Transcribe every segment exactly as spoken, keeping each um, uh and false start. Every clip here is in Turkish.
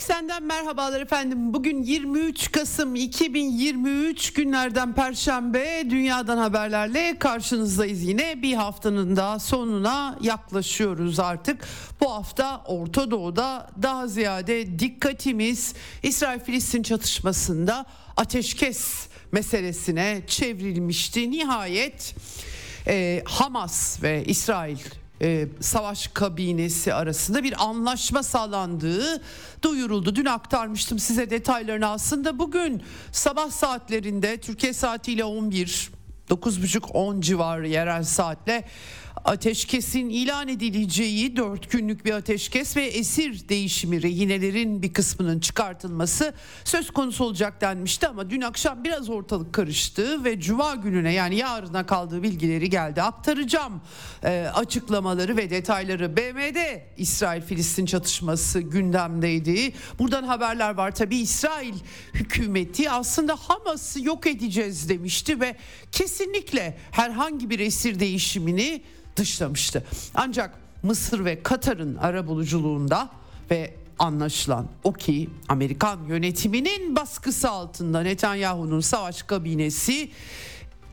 Senden merhabalar efendim. Bugün yirmi üç Kasım iki bin yirmi üç, günlerden Perşembe. Dünyadan haberlerle karşınızdayız yine. Bir haftanın daha sonuna yaklaşıyoruz artık. Bu hafta Orta Doğu'da daha ziyade dikkatimiz İsrail-Filistin çatışmasında ateşkes meselesine çevrilmişti. Nihayet e, Hamas ve İsrail Ee, savaş kabinesi arasında bir anlaşma sağlandığı duyuruldu. Dün aktarmıştım size detaylarını. Aslında bugün sabah saatlerinde Türkiye saatiyle on bir, dokuz buçuk on civarı yerel saatle ateşkesin ilan edileceği dört günlük bir ateşkes ve esir değişimi, rehinelerin bir kısmının çıkartılması söz konusu olacak denmişti ama dün akşam biraz ortalık karıştı ve cuma gününe, yani yarına kaldığı bilgileri geldi. Aktaracağım e, açıklamaları ve detayları. B M'de İsrail-Filistin çatışması gündemdeydi. Buradan haberler var tabii. İsrail hükümeti aslında Hamas'ı yok edeceğiz demişti ve kesinlikle herhangi bir esir değişimini dışlamıştı. Ancak Mısır ve Katar'ın arabuluculuğunda ve anlaşılan o ki Amerikan yönetiminin baskısı altında Netanyahu'nun savaş kabinesi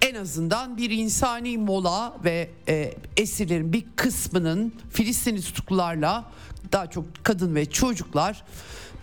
en azından bir insani mola ve e, esirlerin bir kısmının, Filistinli tutuklularla daha çok kadın ve çocuklar,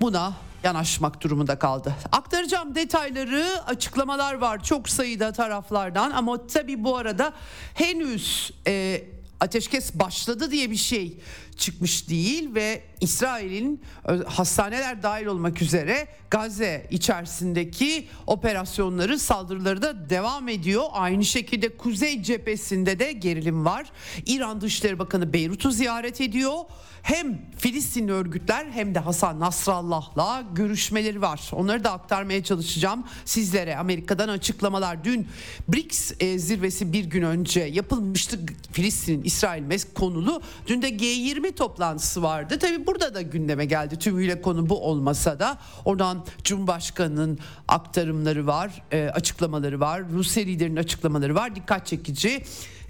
buna yanaşmak durumunda kaldı. Aktaracağım detayları, açıklamalar var çok sayıda taraflardan ama tabii bu arada henüz e, ateşkes başladı diye bir şey çıkmış değil ve İsrail'in hastaneler dahil olmak üzere Gazze içerisindeki operasyonları, saldırıları da devam ediyor. Aynı şekilde Kuzey cephesinde de gerilim var. İran Dışişleri Bakanı Beyrut'u ziyaret ediyor. Hem Filistinli örgütler hem de Hasan Nasrallah'la görüşmeleri var. Onları da aktarmaya çalışacağım sizlere. Amerika'dan açıklamalar. Dün BRICS zirvesi bir gün önce yapılmıştı. Filistin'in İsrail meselesi konulu. Dün de G yirmi toplantısı vardı. Tabii burada da gündeme geldi. Tümüyle konu bu olmasa da oradan Cumhurbaşkanı'nın aktarımları var, e, açıklamaları var. Rusya liderinin açıklamaları var. Dikkat çekici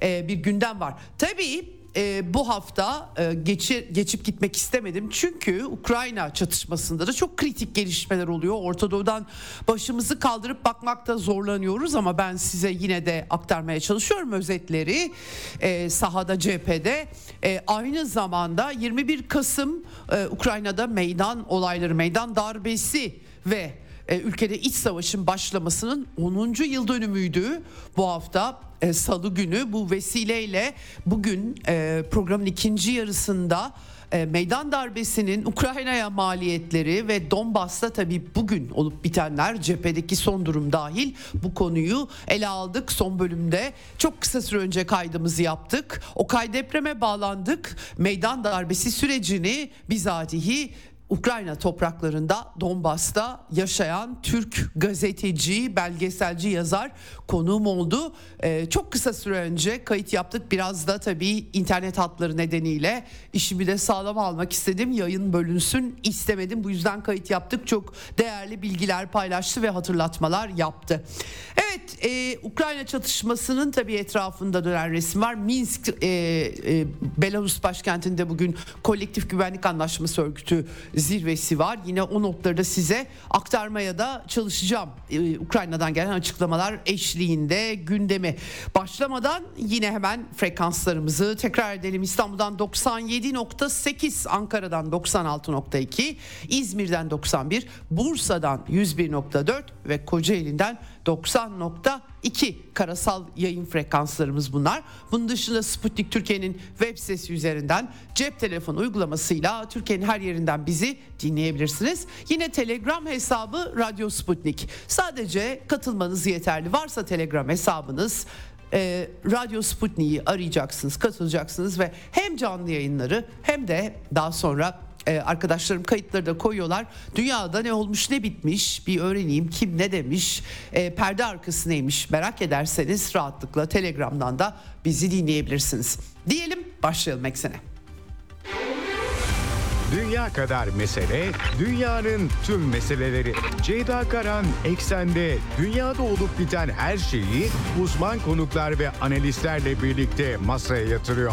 e, bir gündem var. Tabii e, bu hafta e, geçir, geçip gitmek istemedim. Çünkü Ukrayna çatışmasında da çok kritik gelişmeler oluyor. Orta Doğu'dan başımızı kaldırıp bakmakta zorlanıyoruz ama ben size yine de aktarmaya çalışıyorum özetleri. E, sahada, cephede. E, aynı zamanda yirmi bir Kasım e, Ukrayna'da meydan olayları, meydan darbesi ve e, ülkede iç savaşın başlamasının onuncu yıl dönümüydü bu hafta. E, Salı günü, bu vesileyle bugün e, programın ikinci yarısında e, meydan darbesinin Ukrayna'ya maliyetleri ve Donbas'ta tabii bugün olup bitenler, cephedeki son durum dahil, bu konuyu ele aldık. Son bölümde çok kısa süre önce kaydımızı yaptık. O kaydepreme bağlandık. Meydan darbesi sürecini bizatihi Ukrayna topraklarında, Donbas'ta yaşayan Türk gazeteci, belgeselci, yazar konuğum oldu. Ee, çok kısa süre önce kayıt yaptık. Biraz da tabii internet hatları nedeniyle işimi de sağlam almak istedim. Yayın bölünsün istemedim. Bu yüzden kayıt yaptık. Çok değerli bilgiler paylaştı ve hatırlatmalar yaptı. Evet, e, Ukrayna çatışmasının tabii etrafında dönen resim var. Minsk, e, e, Belarus başkentinde bugün Kolektif Güvenlik Anlaşması Örgütü zirvesi var. Yine o notları da size aktarmaya da çalışacağım. Ee, Ukrayna'dan gelen açıklamalar eşliğinde gündemi. Başlamadan yine hemen frekanslarımızı tekrar edelim. İstanbul'dan doksan yedi nokta sekiz, Ankara'dan doksan altı nokta iki, İzmir'den doksan bir, Bursa'dan yüz bir nokta dört ve Kocaeli'nden doksan nokta iki karasal yayın frekanslarımız bunlar. Bunun dışında Sputnik Türkiye'nin web sitesi üzerinden cep telefonu uygulamasıyla Türkiye'nin her yerinden bizi dinleyebilirsiniz. Yine Telegram hesabı Radyo Sputnik. Sadece katılmanız yeterli. Varsa Telegram hesabınız e, Radyo Sputnik'i arayacaksınız, katılacaksınız ve hem canlı yayınları hem de daha sonra e, arkadaşlarım kayıtları da koyuyorlar. Dünyada ne olmuş ne bitmiş bir öğreneyim, kim ne demiş, e, perde arkası neymiş merak ederseniz rahatlıkla Telegram'dan da bizi dinleyebilirsiniz. Diyelim başlayalım eksene. Dünya kadar mesele, dünyanın tüm meseleleri. Ceyda Karan Eksen'de dünyada olup biten her şeyi uzman konuklar ve analistlerle birlikte masaya yatırıyor.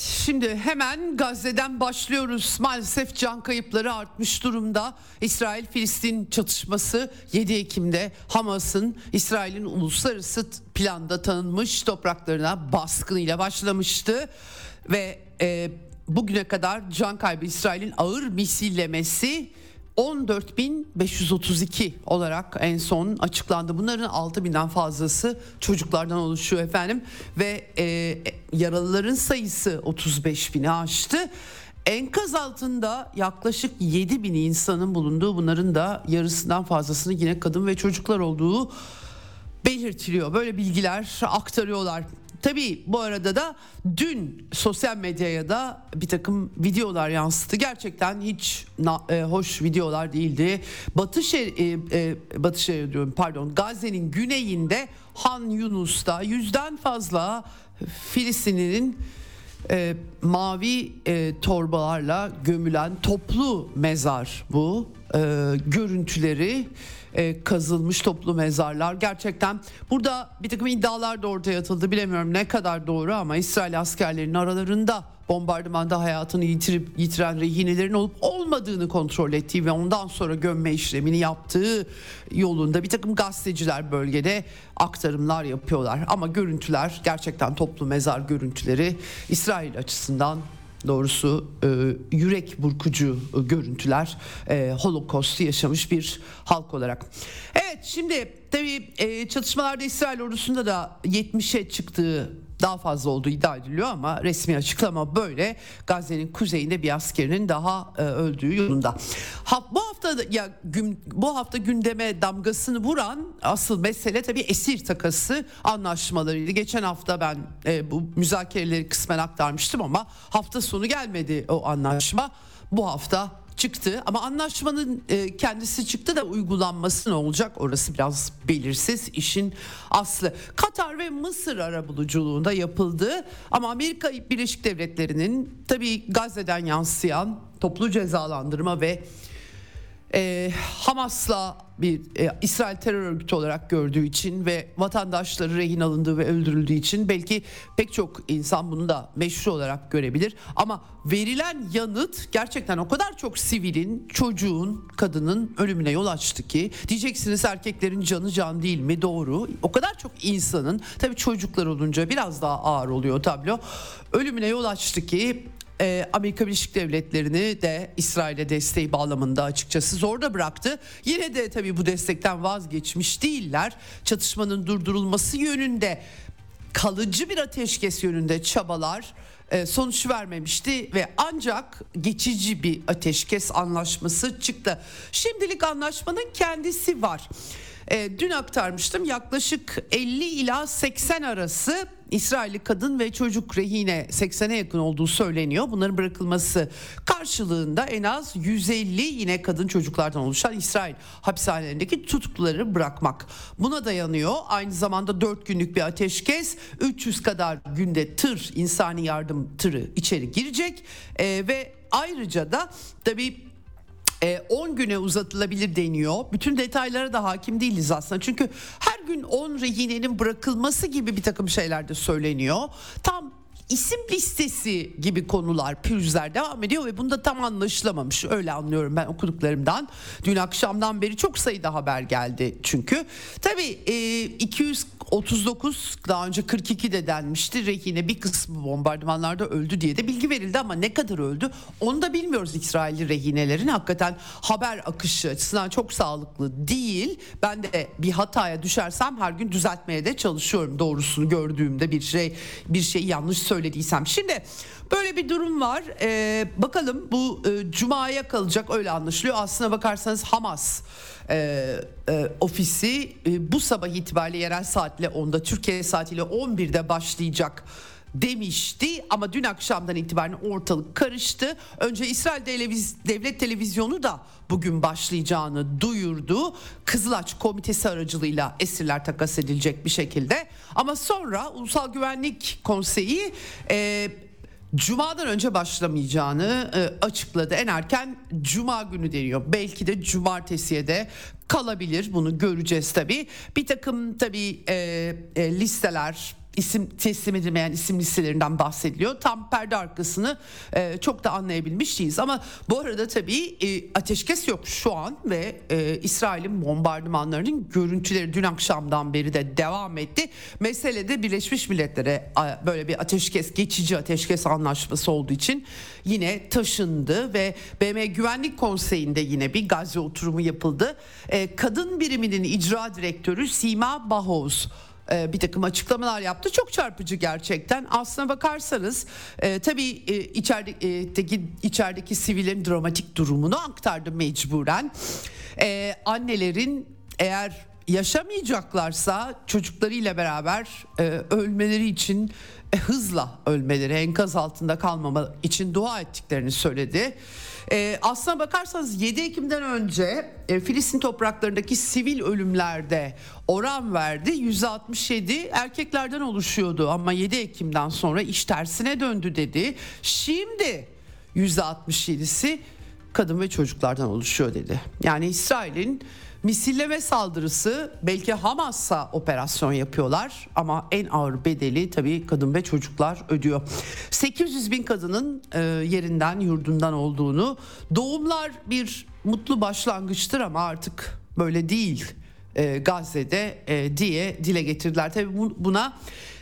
Şimdi hemen Gazze'den başlıyoruz. Maalesef can kayıpları artmış durumda. İsrail-Filistin çatışması yedi Ekim'de Hamas'ın İsrail'in uluslararası planda tanınmış topraklarına baskınıyla başlamıştı. Ve e, bugüne kadar can kaybı İsrail'in ağır misillemesi on dört bin beş yüz otuz iki olarak en son açıklandı. Bunların altı binden fazlası çocuklardan oluşuyor efendim. Ve e, yaralıların sayısı otuz beş bini aştı. Enkaz altında yaklaşık yedi bin insanın bulunduğu, bunların da yarısından fazlasını yine kadın ve çocuklar olduğu belirtiliyor. Böyle bilgiler aktarıyorlar. Tabii bu arada da dün sosyal medyaya da bir takım videolar yansıttı. Gerçekten hiç na, e, hoş videolar değildi. Batı şehir, e, e, Batı şehir diyorum pardon Gazze'nin güneyinde Han Yunus'ta yüzden fazla Filistinli'nin e, mavi e, torbalarla gömülen toplu mezar bu e, görüntüleri. E, kazılmış toplu mezarlar. Gerçekten burada bir takım iddialar da ortaya atıldı. Bilemiyorum ne kadar doğru ama İsrail askerlerinin aralarında bombardımanda hayatını yitirip yitiren rehinelerin olup olmadığını kontrol ettiği ve ondan sonra gömme işlemini yaptığı yolunda bir takım gazeteciler bölgede aktarımlar yapıyorlar. Ama görüntüler gerçekten toplu mezar görüntüleri İsrail açısından doğrusu e, yürek burkucu e, görüntüler e, Holocaust'u yaşamış bir halk olarak. Evet şimdi tabii e, çatışmalarda İsrail ordusunda da yetmişe çıktığı daha fazla olduğu iddia ediliyor ama resmi açıklama böyle. Gazze'nin kuzeyinde bir askerinin daha e, öldüğü yolunda. Ha, bu hafta ya gün, bu hafta gündeme damgasını vuran asıl mesele tabii esir takası anlaşmalarıydı. Geçen hafta ben e, bu müzakereleri kısmen aktarmıştım ama hafta sonu gelmedi o anlaşma. Bu hafta çıktı ama anlaşmanın kendisi çıktı da uygulanması ne olacak orası biraz belirsiz işin aslı. Katar ve Mısır arabuluculuğunda yapıldı ama Amerika Birleşik Devletleri'nin tabii Gazze'den yansıyan toplu cezalandırma ve e, Hamas'la bir e, İsrail terör örgütü olarak gördüğü için ve vatandaşları rehin alındığı ve öldürüldüğü için belki pek çok insan bunu da meşru olarak görebilir. Ama verilen yanıt gerçekten o kadar çok sivilin, çocuğun, kadının ölümüne yol açtı ki diyeceksiniz erkeklerin canı can değil mi? Doğru. O kadar çok insanın tabii çocuklar olunca biraz daha ağır oluyor tablo. Ölümüne yol açtı ki Amerika Birleşik Devletleri'ni de İsrail'e desteği bağlamında açıkçası zorda bıraktı. Yine de tabii bu destekten vazgeçmiş değiller. Çatışmanın durdurulması yönünde, kalıcı bir ateşkes yönünde çabalar sonuç vermemişti ve ancak geçici bir ateşkes anlaşması çıktı. Şimdilik anlaşmanın kendisi var. Dün aktarmıştım yaklaşık elli ila seksen arası İsrailli kadın ve çocuk rehine seksene yakın olduğu söyleniyor. Bunların bırakılması karşılığında en az yüz elli yine kadın çocuklardan oluşan İsrail hapishanelerindeki tutukluları bırakmak. Buna dayanıyor. Aynı zamanda dört günlük bir ateşkes, üç yüz kadar günde tır, insani yardım tırı içeri girecek e, ve ayrıca da tabii on güne uzatılabilir deniyor. Bütün detaylara da hakim değiliz aslında. Çünkü her gün on rehinenin bırakılması gibi bir takım şeyler de söyleniyor. Tam isim listesi gibi konular, pürüzler devam ediyor ve bunda tam anlaşılamamış. Öyle anlıyorum ben okuduklarımdan. Dün akşamdan beri çok sayıda haber geldi çünkü. Tabii e, 200 otuz dokuz, daha önce kırk iki de denmişti. Rehine bir kısmı bombardımanlarda öldü diye de bilgi verildi ama ne kadar öldü onu da bilmiyoruz. İsrailli rehinelerin hakikaten haber akışı açısından çok sağlıklı değil. Ben de bir hataya düşersem her gün düzeltmeye de çalışıyorum doğrusunu gördüğümde, bir şey bir şey yanlış söylediysem. Şimdi böyle bir durum var. Ee, bakalım bu e, cumaya kalacak, öyle anlaşılıyor. Aslına bakarsanız Hamas e, e, ofisi e, bu sabah itibariyle yerel saatle onda, Türkiye saatiyle on birde başlayacak demişti ama dün akşamdan itibaren ortalık karıştı. Önce İsrail Devlet Televizyonu da bugün başlayacağını duyurdu. Kızılaç Komitesi aracılığıyla esirler takas edilecek bir şekilde. Ama sonra Ulusal Güvenlik Konseyi e, Cuma'dan önce başlamayacağını e, açıkladı. En erken Cuma günü deniyor. Belki de cumartesiye de kalabilir. Bunu göreceğiz tabii. Bir takım tabii e, e, listeler, isim teslim edilmeyen isim listelerinden bahsediliyor. Tam perde arkasını e, çok da anlayabilmiş değiliz. Ama bu arada tabii e, ateşkes yok şu an ve e, İsrail'in bombardımanlarının görüntüleri dün akşamdan beri de devam etti. Mesele de Birleşmiş Milletler'e a, böyle bir ateşkes, geçici ateşkes anlaşması olduğu için yine taşındı ve B M Güvenlik Konseyi'nde yine bir Gazze oturumu yapıldı. E, kadın biriminin icra direktörü Sima Bahoz bir takım açıklamalar yaptı. Çok çarpıcı gerçekten. Aslına bakarsanız e, tabii e, içerideki, e, içerideki sivillerin dramatik durumunu aktardı mecburen. E, annelerin eğer yaşamayacaklarsa çocuklarıyla beraber e, ölmeleri için, e, hızla ölmeleri, enkaz altında kalmama için dua ettiklerini söyledi. E, aslına bakarsanız yedi Ekim'den önce e, Filistin topraklarındaki sivil ölümlerde oran verdi. yüzde altmış yedi erkeklerden oluşuyordu ama yedi Ekim'den sonra iş tersine döndü dedi. Şimdi yüzde altmış yedisi kadın ve çocuklardan oluşuyor dedi. Yani İsrail'in misilleme saldırısı, belki Hamas'a operasyon yapıyorlar ama en ağır bedeli tabii kadın ve çocuklar ödüyor. sekiz yüz bin kadının e, yerinden, yurdundan olduğunu, doğumlar bir mutlu başlangıçtır ama artık böyle değil e, Gazze'de e, diye dile getirdiler. Tabii bu, buna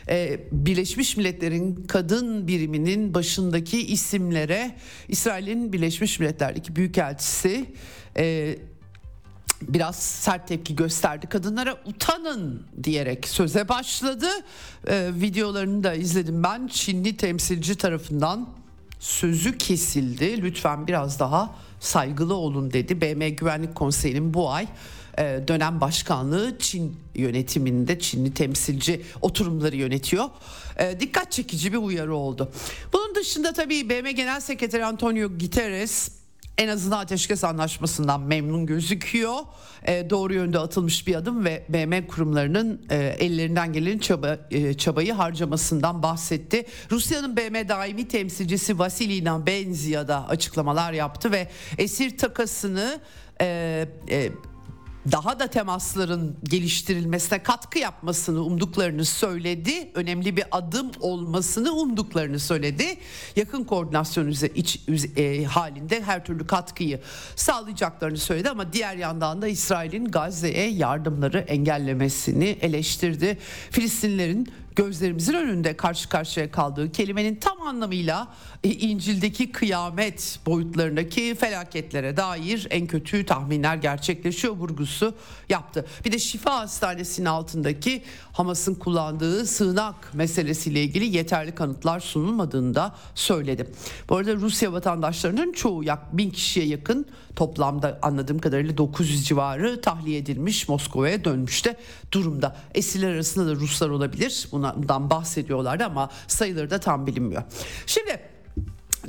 e, Birleşmiş Milletler'in kadın biriminin başındaki isimlere İsrail'in Birleşmiş Milletler'deki büyükelçisi E, biraz sert tepki gösterdi. Kadınlara utanın diyerek söze başladı. Ee, videolarını da izledim ben. Çinli temsilci tarafından sözü kesildi. Lütfen biraz daha saygılı olun dedi. B M Güvenlik Konseyi'nin bu ay e, dönem başkanlığı Çin yönetiminde, Çinli temsilci oturumları yönetiyor. E, dikkat çekici bir uyarı oldu. Bunun dışında tabii B M Genel Sekreteri Antonio Guterres en azından ateşkes anlaşmasından memnun gözüküyor. E, doğru yönde atılmış bir adım ve B M kurumlarının e, ellerinden gelen çaba, e, çabayı harcamasından bahsetti. Rusya'nın B M daimi temsilcisi Vasiliy Benzia'da açıklamalar yaptı ve esir takasını E, e, daha da temasların geliştirilmesine katkı yapmasını umduklarını söyledi. Önemli bir adım olmasını umduklarını söyledi. Yakın koordinasyon iç, e, halinde her türlü katkıyı sağlayacaklarını söyledi ama diğer yandan da İsrail'in Gazze'ye yardımları engellemesini eleştirdi. Filistinlilerin gözlerimizin önünde karşı karşıya kaldığı, kelimenin tam anlamıyla e, İncil'deki kıyamet boyutlarındaki felaketlere dair en kötü tahminler gerçekleşiyor vurgusu yaptı. Bir de Şifa Hastanesi'nin altındaki Hamas'ın kullandığı sığınak meselesiyle ilgili yeterli kanıtlar sunulmadığını da söyledi. Bu arada Rusya vatandaşlarının çoğu, yak bin kişiye yakın, toplamda anladığım kadarıyla dokuz yüz civarı tahliye edilmiş, Moskova'ya dönmüş de durumda. Esirler arasında da Ruslar olabilir. Buna bundan bahsediyorlardı ama sayıları da tam bilinmiyor. Şimdi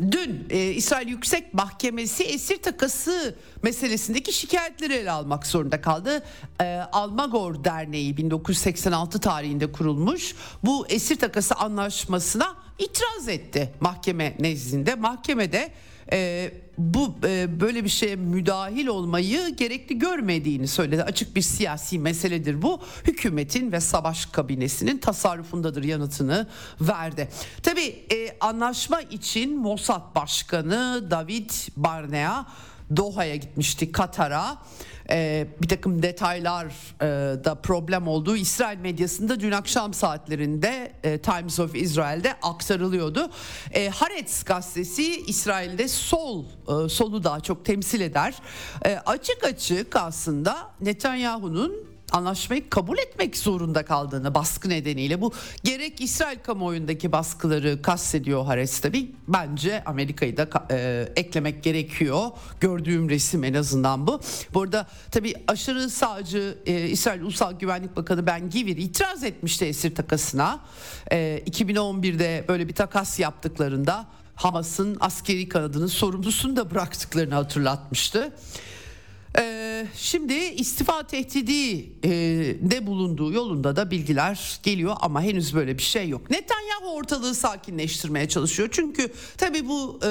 dün e, İsrail Yüksek Mahkemesi esir takası meselesindeki şikayetleri ele almak zorunda kaldı. E, Almagor Derneği bin dokuz yüz seksen altı tarihinde kurulmuş. Bu esir takası anlaşmasına itiraz etti mahkeme nezdinde. Mahkemede e, bu e, böyle bir şeye müdahil olmayı gerekli görmediğini söyledi. Açık bir siyasi meseledir bu. Hükümetin ve savaş kabinesinin tasarrufundadır yanıtını verdi. Tabii e, anlaşma için Mossad Başkanı David Barnea Doha'ya gitmiştik, Katar'a. Ee, bir takım detaylar e, da problem olduğu İsrail medyasında dün akşam saatlerinde e, Times of Israel'de aktarılıyordu. E, Haaretz gazetesi İsrail'de sol e, solu daha çok temsil eder. E, açık açık aslında Netanyahu'nun anlaşmayı kabul etmek zorunda kaldığını, baskı nedeniyle, bu gerek İsrail kamuoyundaki baskıları kastediyor Haaretz tabii. Bence Amerika'yı da e, eklemek gerekiyor. Gördüğüm resim en azından bu. Bu arada tabii aşırı sağcı e, İsrail Ulusal Güvenlik Bakanı Ben Gvir itiraz etmişti esir takasına. E, iki bin on birde böyle bir takas yaptıklarında Hamas'ın askeri kanadının sorumlusunu da bıraktıklarını hatırlatmıştı. Ee, şimdi istifa tehdidi e, de bulunduğu yolunda da bilgiler geliyor ama henüz böyle bir şey yok. Netanyahu ortalığı sakinleştirmeye çalışıyor. Çünkü tabii bu e,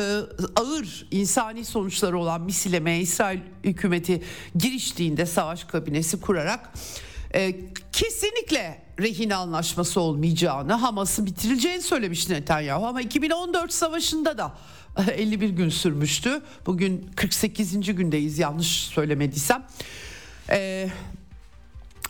ağır insani sonuçları olan misilemeye İsrail hükümeti giriştiğinde savaş kabinesi kurarak e, kesinlikle rehin anlaşması olmayacağını, Hamas'ın bitirileceğini söylemişti Netanyahu. Ama iki bin on dört savaşında da elli bir gün sürmüştü. Bugün kırk sekizinci gündeyiz yanlış söylemediysem. Ee,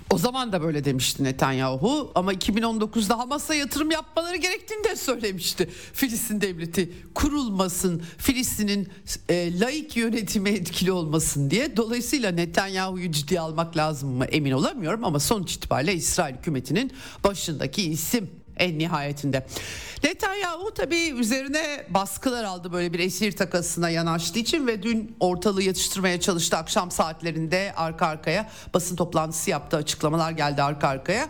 o zaman da böyle demişti Netanyahu ama iki bin on dokuzda Hamas'a yatırım yapmaları gerektiğini de söylemişti. Filistin devleti kurulmasın, Filistin'in e, laik yönetime etkili olmasın diye. Dolayısıyla Netanyahu'yu ciddiye almak lazım mı emin olamıyorum ama sonuç itibariyle İsrail hükümetinin başındaki isim en nihayetinde. Netanyahu tabii üzerine baskılar aldı böyle bir esir takasına yanaştığı için ve dün ortalığı yatıştırmaya çalıştı. Akşam saatlerinde arka arkaya basın toplantısı yaptı, açıklamalar geldi arka arkaya.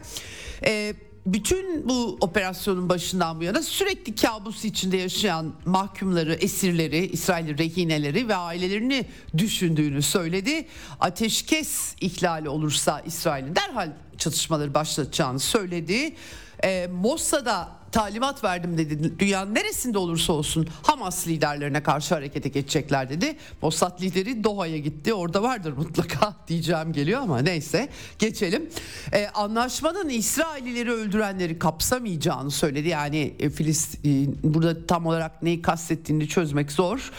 Ee, bütün bu operasyonun başından bu yana sürekli kabus içinde yaşayan mahkumları, esirleri, İsrail rehineleri ve ailelerini düşündüğünü söyledi. Ateşkes ihlali olursa İsrail'in derhal çatışmaları başlatacağını söyledi. E, Mossad'a talimat verdim dedi, dünyanın neresinde olursa olsun Hamas liderlerine karşı harekete geçecekler dedi. Mossad lideri Doha'ya gitti, orada vardır mutlaka diyeceğim geliyor ama neyse geçelim. E, anlaşmanın İsraillileri öldürenleri kapsamayacağını söyledi. Yani e, Filistin burada tam olarak neyi kastettiğini çözmek zor.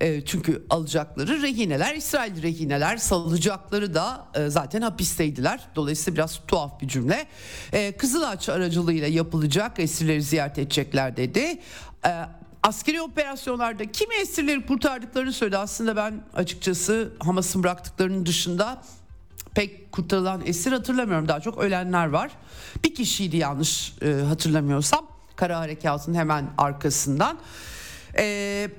e, çünkü alacakları rehineler, İsrail rehineler, salacakları da e, zaten hapisteydiler. Dolayısıyla biraz tuhaf bir cümle. E, Kızılaç aracılığıyla yapılacak, esirleri ziyaret edecekler dedi. Ee, askeri operasyonlarda kimi esirleri kurtardıklarını söyledi. Aslında ben açıkçası Hamas'ın bıraktıklarının dışında pek kurtarılan esir hatırlamıyorum. Daha çok ölenler var. Bir kişiydi yanlış e, hatırlamıyorsam. Kara harekatının hemen arkasından. Ee,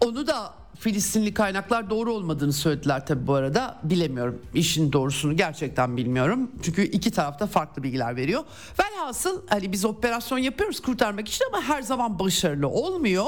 onu da Filistinli kaynaklar doğru olmadığını söylediler tabii bu arada. Bilemiyorum. İşin doğrusunu gerçekten bilmiyorum. Çünkü iki tarafta farklı bilgiler veriyor. Velhasıl hani biz operasyon yapıyoruz kurtarmak için ama her zaman başarılı olmuyor.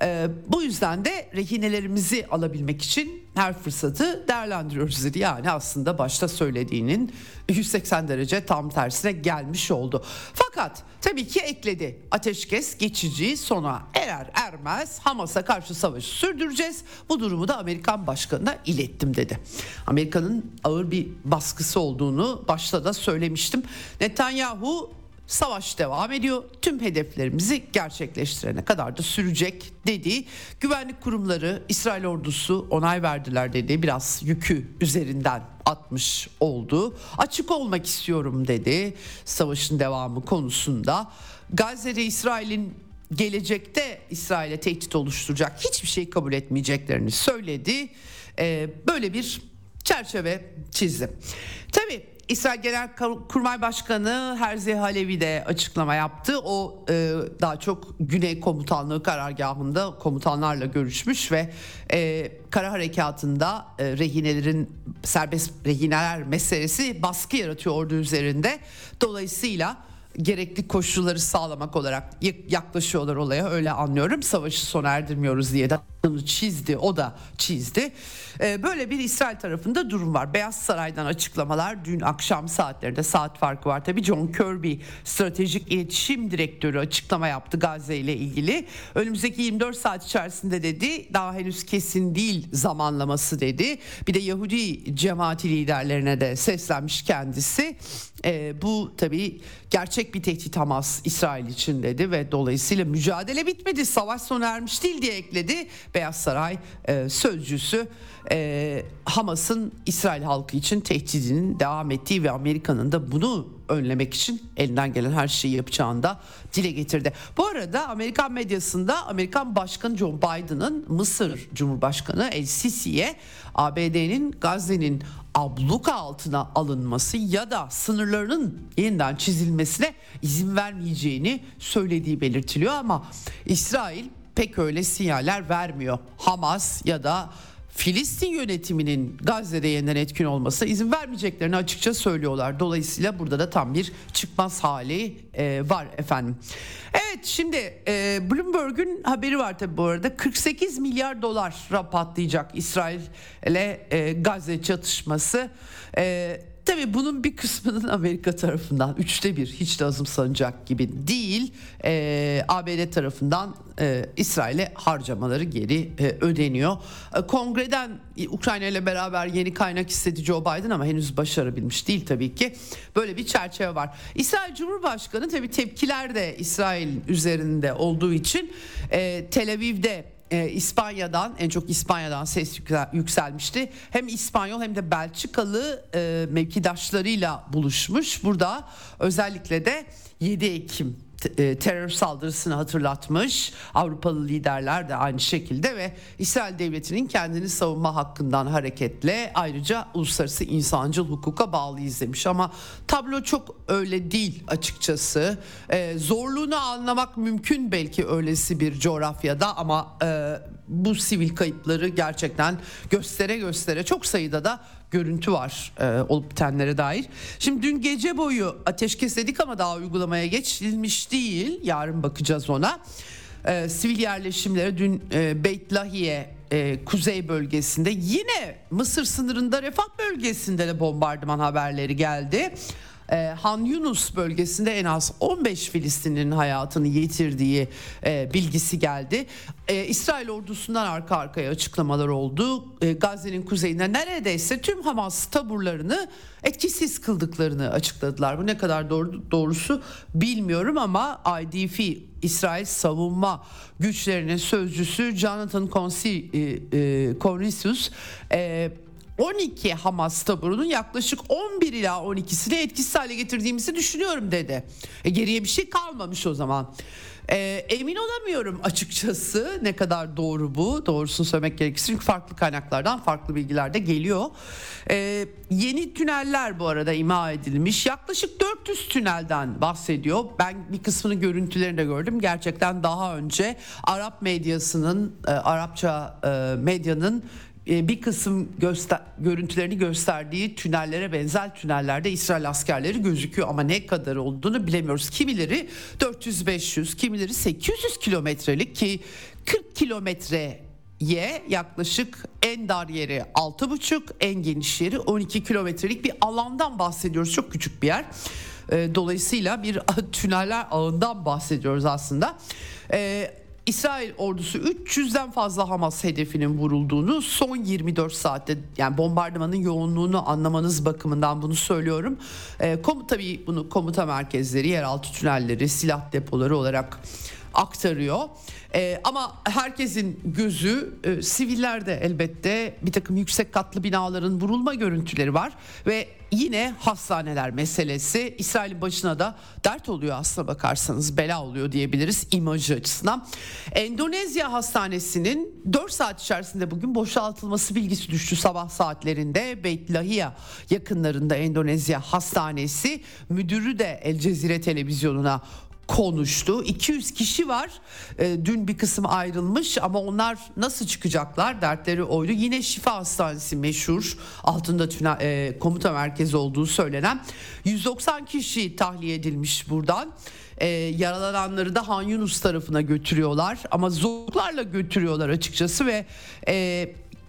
Ee, bu yüzden de rehinelerimizi alabilmek için her fırsatı değerlendiriyoruz dedi. Yani aslında başta söylediğinin yüz seksen derece tam tersine gelmiş oldu. Fakat tabii ki ekledi. Ateşkes geçici, sona erer ermez Hamas'a karşı savaşı sürdüreceğiz. Bu durumu da Amerikan başkanına ilettim dedi. Amerika'nın ağır bir baskısı olduğunu başta da söylemiştim. Netanyahu savaş devam ediyor. Tüm hedeflerimizi gerçekleştirene kadar da sürecek dedi. Güvenlik kurumları, İsrail ordusu onay verdiler dedi. Biraz yükü üzerinden atmış oldu. Açık olmak istiyorum dedi savaşın devamı konusunda. Gazze'de İsrail'in gelecekte İsrail'e tehdit oluşturacak hiçbir şeyi kabul etmeyeceklerini söyledi. Ee, böyle bir çerçeve çizdi. Tabii İsrail Genelkurmay Başkanı Herzi Halevi de açıklama yaptı. O e, daha çok Güney Komutanlığı karargahında komutanlarla görüşmüş ve e, kara harekatında e, rehinelerin serbest rehineler meselesi baskı yaratıyor ordu üzerinde. Dolayısıyla gerekli koşulları sağlamak olarak yaklaşıyorlar olaya, öyle anlıyorum. Savaşı sona erdirmiyoruz diye de çizdi, o da çizdi. Böyle bir İsrail tarafında durum var. Beyaz Saray'dan açıklamalar dün akşam saatlerinde, saat farkı var tabii. John Kirby, stratejik iletişim direktörü açıklama yaptı Gazze ile ilgili. Önümüzdeki yirmi dört saat içerisinde dedi, daha henüz kesin değil zamanlaması dedi. Bir de Yahudi cemaati liderlerine de seslenmiş kendisi. E, bu tabii gerçek bir tehdit Hamas İsrail için dedi ve dolayısıyla mücadele bitmedi, savaş sona ermiş değil diye ekledi. Beyaz Saray e, sözcüsü e, Hamas'ın İsrail halkı için tehdidinin devam ettiği ve Amerika'nın da bunu önlemek için elinden gelen her şeyi yapacağını da dile getirdi. Bu arada Amerikan medyasında Amerikan Başkanı Joe Biden'ın Mısır Cumhurbaşkanı El Sisi'ye A B D'nin Gazze'nin abluka altına alınması ya da sınırlarının yeniden çizilmesine izin vermeyeceğini söylediği belirtiliyor ama İsrail pek öyle sinyaller vermiyor. Hamas ya da Filistin yönetiminin Gazze'de yeniden etkin olmasına izin vermeyeceklerini açıkça söylüyorlar. Dolayısıyla burada da tam bir çıkmaz hali e, var efendim. Evet, şimdi e, Bloomberg'ün haberi var tabii bu arada. kırk sekiz milyar dolara patlayacak İsrail ile e, Gazze çatışması. E, Tabii bunun bir kısmının Amerika tarafından üçte bir hiç de azımsanacak gibi değil. E, A B D tarafından e, İsrail'e harcamaları geri e, ödeniyor. E, kongreden Ukrayna ile beraber yeni kaynak istedi Joe Biden ama henüz başarabilmiş değil tabii ki. Böyle bir çerçeve var. İsrail Cumhurbaşkanı tabii tepkiler de İsrail üzerinde olduğu için e, Tel Aviv'de Ee, İspanya'dan en çok İspanya'dan ses yükselmişti. Hem İspanyol hem de Belçikalı e, mevkidaşlarıyla buluşmuş. Burada özellikle de yedi Ekim e, terör saldırısını hatırlatmış. Avrupalı liderler de aynı şekilde ve İsrail devletinin kendini savunma hakkından hareketle ayrıca uluslararası insancıl hukuka bağlıyız demiş. Ama tablo çok öyle değil açıkçası. E, zorluğunu anlamak mümkün belki öylesi bir coğrafyada ama e, bu sivil kayıpları gerçekten göstere göstere çok sayıda da görüntü var e, olup bitenlere dair. Şimdi dün gece boyu ateşkes dedik ama daha uygulamaya geçilmiş değil. Yarın bakacağız ona. E, sivil yerleşimlere dün e, Beit Lahiye e, kuzey bölgesinde, yine Mısır sınırında Refah bölgesinde de bombardıman haberleri geldi. E, Han Yunus bölgesinde en az on beş Filistinli'nin hayatını yitirdiği e, bilgisi geldi. E, İsrail ordusundan arka arkaya açıklamalar oldu. E, Gazze'nin kuzeyinde neredeyse tüm Hamas taburlarını etkisiz kıldıklarını açıkladılar. Bu ne kadar doğru, doğrusu bilmiyorum ama I D F, İsrail Savunma Güçlerinin sözcüsü Jonathan Conricus e, e, on iki Hamas taburunun yaklaşık on bir ila on ikisini etkisiz hale getirdiğimizi düşünüyorum dedi. E, geriye bir şey kalmamış o zaman. E, emin olamıyorum açıkçası ne kadar doğru bu. Doğrusunu söylemek gerekirse çünkü farklı kaynaklardan farklı bilgiler de geliyor. E, yeni tüneller bu arada imha edilmiş. Yaklaşık dört yüz tünelden bahsediyor. Ben bir kısmını görüntülerini de gördüm. Gerçekten daha önce Arap medyasının, e, Arapça e, medyanın bir kısım göster- görüntülerini gösterdiği tünellere benzer tünellerde İsrail askerleri gözüküyor ama ne kadar olduğunu bilemiyoruz. Kimileri dört yüz beş yüz, kimileri sekiz yüz kilometrelik ki kırk kilometreye yaklaşık en dar yeri altı buçuk, en geniş yeri on iki kilometrelik bir alandan bahsediyoruz. Çok küçük bir yer. Dolayısıyla bir tüneller ağından bahsediyoruz aslında. Evet. İsrail ordusu üç yüzden fazla Hamas hedefinin vurulduğunu son yirmi dört saatte, yani bombardımanın yoğunluğunu anlamanız bakımından bunu söylüyorum. E, komuta, tabii bunu komuta merkezleri, yeraltı tünelleri, silah depoları olarak aktarıyor. E, ama herkesin gözü e, sivillerde elbette. Bir takım yüksek katlı binaların vurulma görüntüleri var ve yine hastaneler meselesi İsrail'in başına da dert oluyor aslına bakarsanız, bela oluyor diyebiliriz imajı açısından. Endonezya hastanesinin dört saat içerisinde bugün boşaltılması bilgisi düştü sabah saatlerinde. Beit Lahia yakınlarında Endonezya hastanesi müdürü de El Cezire televizyonuna konuştu. iki yüz kişi var. E, dün bir kısım ayrılmış ama onlar nasıl çıkacaklar? Dertleri oydu. Yine Şifa Hastanesi meşhur. Altında tüne, e, komuta merkezi olduğu söylenen. yüz doksan kişi tahliye edilmiş buradan. E, yaralananları da Han Yunus tarafına götürüyorlar. Ama zorluklarla götürüyorlar açıkçası ve E,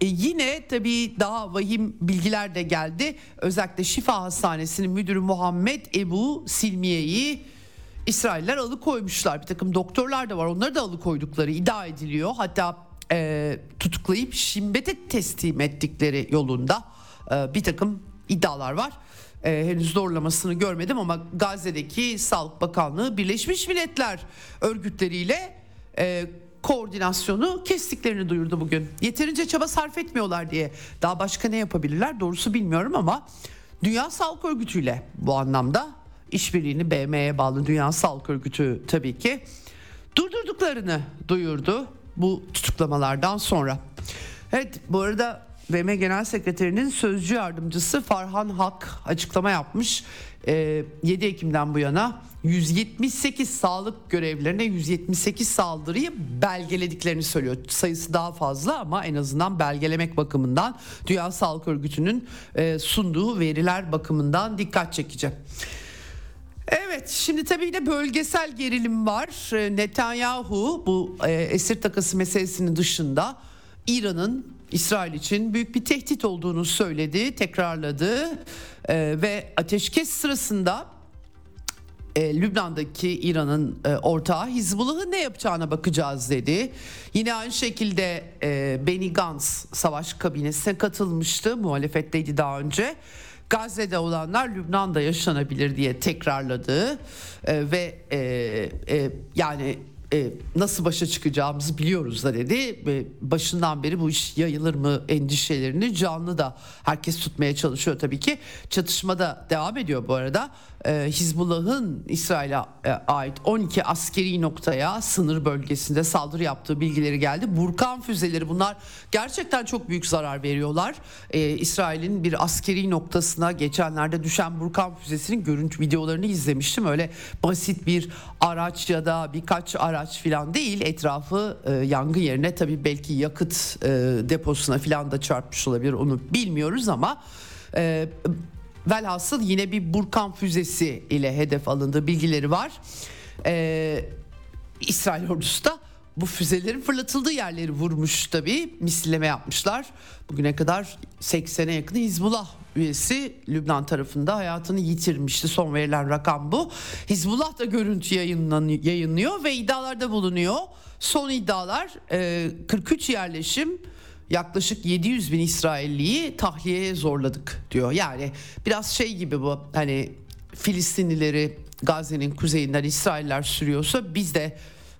E yine tabii daha vahim bilgiler de geldi. Özellikle Şifa Hastanesi'nin müdürü Muhammed Ebu Silmiye'yi İsrailler alıkoymuşlar. Bir takım doktorlar da var, onları da alıkoydukları iddia ediliyor. Hatta e, tutuklayıp Şimbet'e teslim ettikleri yolunda e, bir takım iddialar var. E, henüz doğrulamasını görmedim ama Gazze'deki Sağlık Bakanlığı Birleşmiş Milletler örgütleriyle e, koordinasyonu kestiklerini duyurdu bugün. Yeterince çaba sarf etmiyorlar diye. Daha başka ne yapabilirler doğrusu bilmiyorum ama Dünya Sağlık Örgütü ile bu anlamda işbirliğini B M O'ya bağlı Dünya Sağlık Örgütü tabii ki durdurduklarını duyurdu bu tutuklamalardan sonra. Evet, bu arada B M Genel Sekreterinin sözcü yardımcısı Farhan Hak açıklama yapmış. yedi Ekim'den bu yana yüz yetmiş sekiz sağlık görevlilerine yüz yetmiş sekiz saldırıyı belgelediklerini söylüyor. Sayısı daha fazla ama en azından belgelemek bakımından Dünya Sağlık Örgütü'nün sunduğu veriler bakımından dikkat çekici. Evet, şimdi tabii yine bölgesel gerilim var. Netanyahu bu esir takası meselesinin dışında İran'ın İsrail için büyük bir tehdit olduğunu söyledi, tekrarladı ee, ve ateşkes sırasında e, Lübnan'daki İran'ın e, ortağı Hizbullah'ın ne yapacağına bakacağız dedi. Yine aynı şekilde e, Benny Gantz savaş kabinesine katılmıştı, muhalefetteydi daha önce. Gazze'de olanlar Lübnan'da yaşanabilir diye tekrarladı e, ve e, e, yani... Ee, nasıl başa çıkacağımızı biliyoruz da dedi. Ee, başından beri bu iş yayılır mı endişelerini canlı da herkes tutmaya çalışıyor tabii ki. Çatışma da devam ediyor bu arada. Ee, Hizbullah'ın İsrail'e ait on iki askeri noktaya sınır bölgesinde saldırı yaptığı bilgileri geldi. Burkan füzeleri, bunlar gerçekten çok büyük zarar veriyorlar. Ee, İsrail'in bir askeri noktasına geçenlerde düşen Burkan füzesinin görüntü videolarını izlemiştim. Öyle basit bir araç ya da birkaç araç araç filan değil, etrafı e, yangın yerine tabii belki yakıt e, deposuna filan da çarpmış olabilir, onu bilmiyoruz ama e, velhasıl yine bir Burkan füzesi ile hedef alındığı bilgileri var. E, İsrail ordusu da bu füzelerin fırlatıldığı yerleri vurmuş tabii, misilleme yapmışlar. Bugüne kadar seksene yakın Hizbullah üyesi Lübnan tarafında hayatını yitirmişti. Son verilen rakam bu. Hizbullah da görüntü yayınlıyor ve iddialarda bulunuyor. Son iddialar kırk üç yerleşim, yaklaşık yedi yüz bin İsrailliyi tahliyeye zorladık diyor. Yani biraz şey gibi bu, hani Filistinlileri Gazze'nin kuzeyinden İsrailler sürüyorsa biz de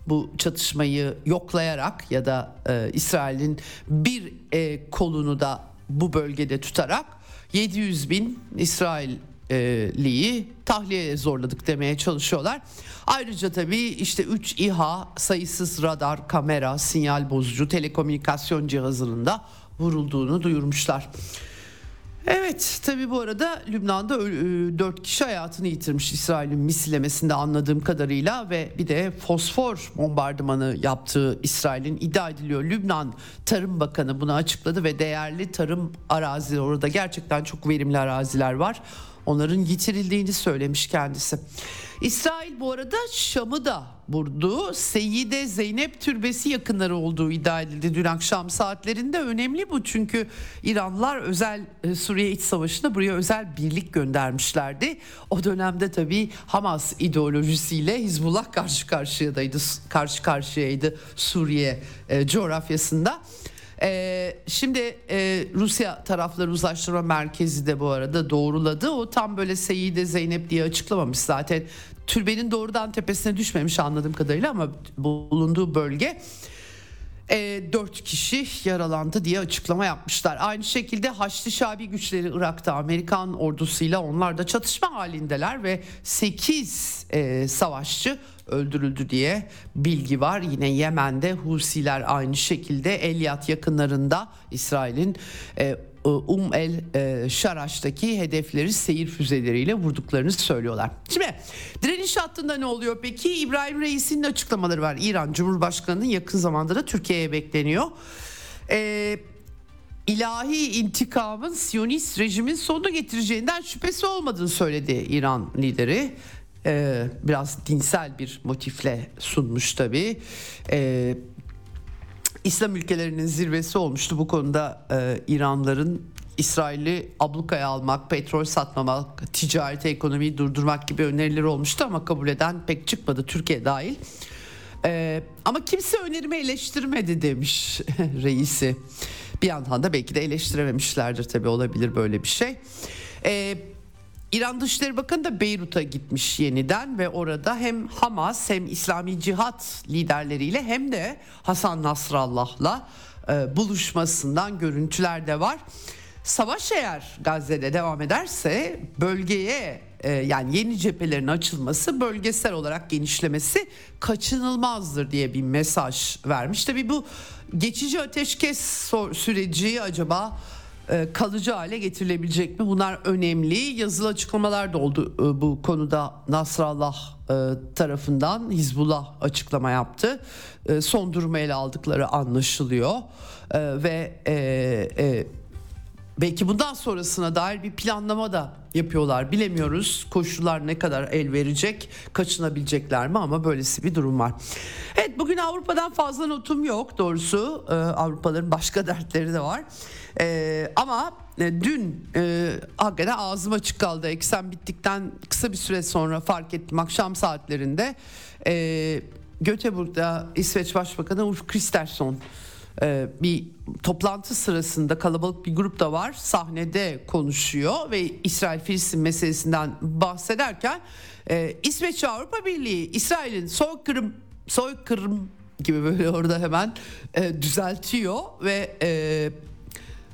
bu çatışmayı yoklayarak ya da e, İsrail'in bir e, kolunu da bu bölgede tutarak yedi yüz bin İsrailliyi tahliyeye zorladık demeye çalışıyorlar. Ayrıca tabii işte üç İHA, sayısız radar, kamera, sinyal bozucu, telekomünikasyon cihazının da vurulduğunu duyurmuşlar. Evet, tabii bu arada Lübnan'da dört kişi hayatını yitirmiş İsrail'in misillemesinde anladığım kadarıyla ve bir de fosfor bombardımanı yaptığı İsrail'in iddia ediliyor. Lübnan Tarım Bakanı bunu açıkladı ve değerli tarım arazileri, orada gerçekten çok verimli araziler var, onların yitirildiğini söylemiş kendisi. İsrail bu arada Şam'ı da vurdu. Seyyide Zeynep türbesi yakınları olduğu iddia edildi dün akşam saatlerinde. Önemli bu, çünkü İranlılar özel Suriye İç Savaşı'nda buraya özel birlik göndermişlerdi. O dönemde tabii Hamas ideolojisiyle Hizbullah karşı karşıyaydı, karşı karşıyaydı Suriye e, coğrafyasında. Ee, şimdi e, Rusya Tarafları Uzlaştırma Merkezi de bu arada doğruladı. O tam böyle Seyyide Zeynep diye açıklamamış zaten. Türbenin doğrudan tepesine düşmemiş anladığım kadarıyla ama bulunduğu bölge. dört kişi yaralandı diye açıklama yapmışlar. Aynı şekilde Haçlı Şabi güçleri Irak'ta Amerikan ordusuyla, onlar da çatışma halindeler ve sekiz e, savaşçı öldürüldü diye bilgi var. Yine Yemen'de Husiler aynı şekilde Elyat yakınlarında İsrail'in e, Um el e, Şaraş'taki hedefleri seyir füzeleriyle vurduklarını söylüyorlar. Şimdi direniş hattında ne oluyor peki? İbrahim Reis'in açıklamaları var. İran Cumhurbaşkanı'nın yakın zamanda da Türkiye'ye bekleniyor. E, ilahi intikamın Siyonist rejimin sonunu getireceğinden şüphesi olmadığını söyledi İran lideri. E, biraz dinsel bir motifle sunmuş tabii. E, İslam ülkelerinin zirvesi olmuştu. Bu konuda e, İranların İsrail'i ablukaya almak, petrol satmamak, ticareti, ekonomiyi durdurmak gibi önerileri olmuştu ama kabul eden pek çıkmadı, Türkiye dahil. E, ama kimse önerimi eleştirmedi demiş reisi. Bir yandan da belki de eleştirememişlerdir tabii, olabilir böyle bir şey. E, İran Dışişleri Bakanı da Beyrut'a gitmiş yeniden ve orada hem Hamas hem İslami Cihat liderleriyle hem de Hasan Nasrallah'la e, buluşmasından görüntüler de var. Savaş eğer Gazze'de devam ederse bölgeye e, yani yeni cephelerin açılması, bölgesel olarak genişlemesi kaçınılmazdır diye bir mesaj vermiş. Tabii bu geçici ateşkes süreci acaba kalıcı hale getirilebilecek mi? Bunlar önemli. Yazılı açıklamalar da oldu bu konuda. Nasrallah tarafından Hizbullah açıklama yaptı. Son durumu ele aldıkları anlaşılıyor ve belki bundan sonrasına dair bir planlama da yapıyorlar. Bilemiyoruz koşullar ne kadar el verecek, kaçınabilecekler mi, ama böylesi bir durum var. Evet, bugün Avrupa'dan fazla notum yok doğrusu. Ee, Avrupaların başka dertleri de var. Ee, ama dün e, hakikaten ağzım açık kaldı. Eksen bittikten kısa bir süre sonra fark ettim, akşam saatlerinde. E, Göteborg'da İsveç Başbakanı Ulf Kristersson bir toplantı sırasında, kalabalık bir grup da var, sahnede konuşuyor ve İsrail-Filistin meselesinden bahsederken e, İsveç Avrupa Birliği İsrail'in soykırım soykırım gibi böyle orada hemen e, düzeltiyor ve e,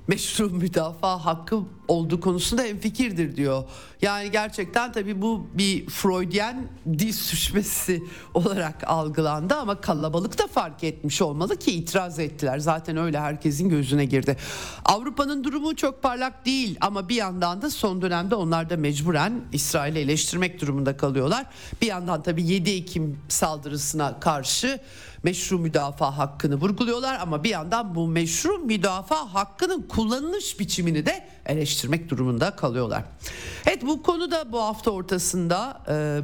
meşru müdafaa hakkı olduğu konusunda hemfikirdir diyor. Yani gerçekten tabii bu bir Freudian dil sürçmesi olarak algılandı ama kalabalık da fark etmiş olmalı ki itiraz ettiler. Zaten öyle herkesin gözüne girdi. Avrupa'nın durumu çok parlak değil ama bir yandan da son dönemde onlar da mecburen İsrail'i eleştirmek durumunda kalıyorlar. Bir yandan tabii yedi Ekim saldırısına karşı meşru müdafaa hakkını vurguluyorlar ama bir yandan bu meşru müdafaa hakkının kullanılış biçimini de eleştirmek durumunda kalıyorlar. Evet, bu konuda bu hafta ortasında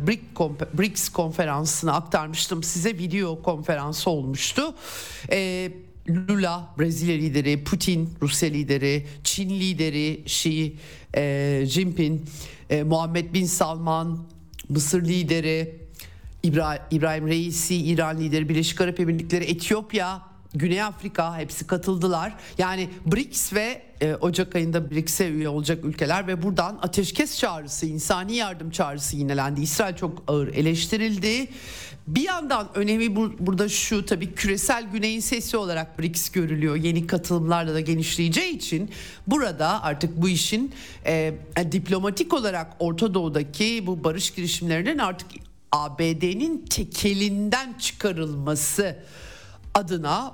B R I C S konferansını aktarmıştım size, video konferansı olmuştu. E, Lula Brezilya lideri, Putin Rusya lideri, Çin lideri Xi e, Jinping, e, Muhammed Bin Salman Mısır lideri, İbrahim, İbrahim Reisi İran lideri, Birleşik Arap Emirlikleri, Etiyopya, Güney Afrika, hepsi katıldılar. Yani B R I C S ve e, Ocak ayında B R I C S'e üye olacak ülkeler ve buradan ateşkes çağrısı, insani yardım çağrısı yinelendi. İsrail çok ağır eleştirildi. Bir yandan önemi bu, burada şu, tabii küresel güneyin sesi olarak B R I C S görülüyor. Yeni katılımlarla da genişleyeceği için burada artık bu işin e, diplomatik olarak Orta Doğu'daki bu barış girişimlerinin artık A B D'nin tekelinden çıkarılması adına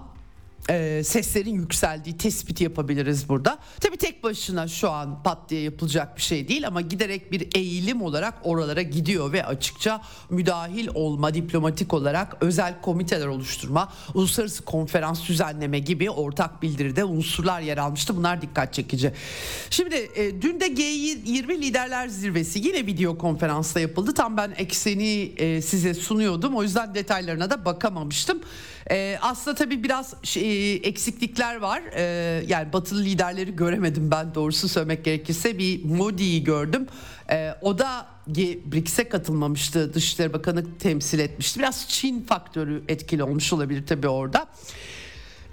e, seslerin yükseldiği tespiti yapabiliriz burada. Tabii tek başına şu an pat diye yapılacak bir şey değil ama giderek bir eğilim olarak oralara gidiyor ve açıkça müdahil olma, diplomatik olarak özel komiteler oluşturma, uluslararası konferans düzenleme gibi ortak bildiride unsurlar yer almıştı. Bunlar dikkat çekici. Şimdi e, dün de G yirmi Liderler Zirvesi yine video konferansla yapıldı. Tam ben ekseni e, size sunuyordum. O yüzden detaylarına da bakamamıştım. Ee, aslında tabii biraz şey, eksiklikler var. Ee, yani batılı liderleri göremedim ben, doğrusu söylemek gerekirse. Bir Modi'yi gördüm. Ee, o da B R I C S'e katılmamıştı. Dışişleri Bakanı temsil etmişti. Biraz Çin faktörü etkili olmuş olabilir tabii orada.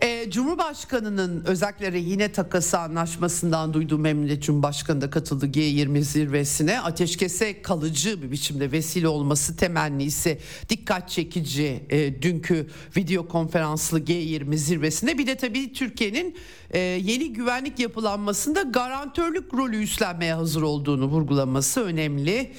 Ee, Cumhurbaşkanı'nın özellikle rehine takası anlaşmasından duyduğu memnuniyet, Cumhurbaşkanı da katıldı G yirmi zirvesine. Ateşkese kalıcı bir biçimde vesile olması temennisi dikkat çekici e, dünkü video konferanslı G yirmi zirvesinde. Bir de tabii Türkiye'nin e, yeni güvenlik yapılanmasında garantörlük rolü üstlenmeye hazır olduğunu vurgulaması önemli.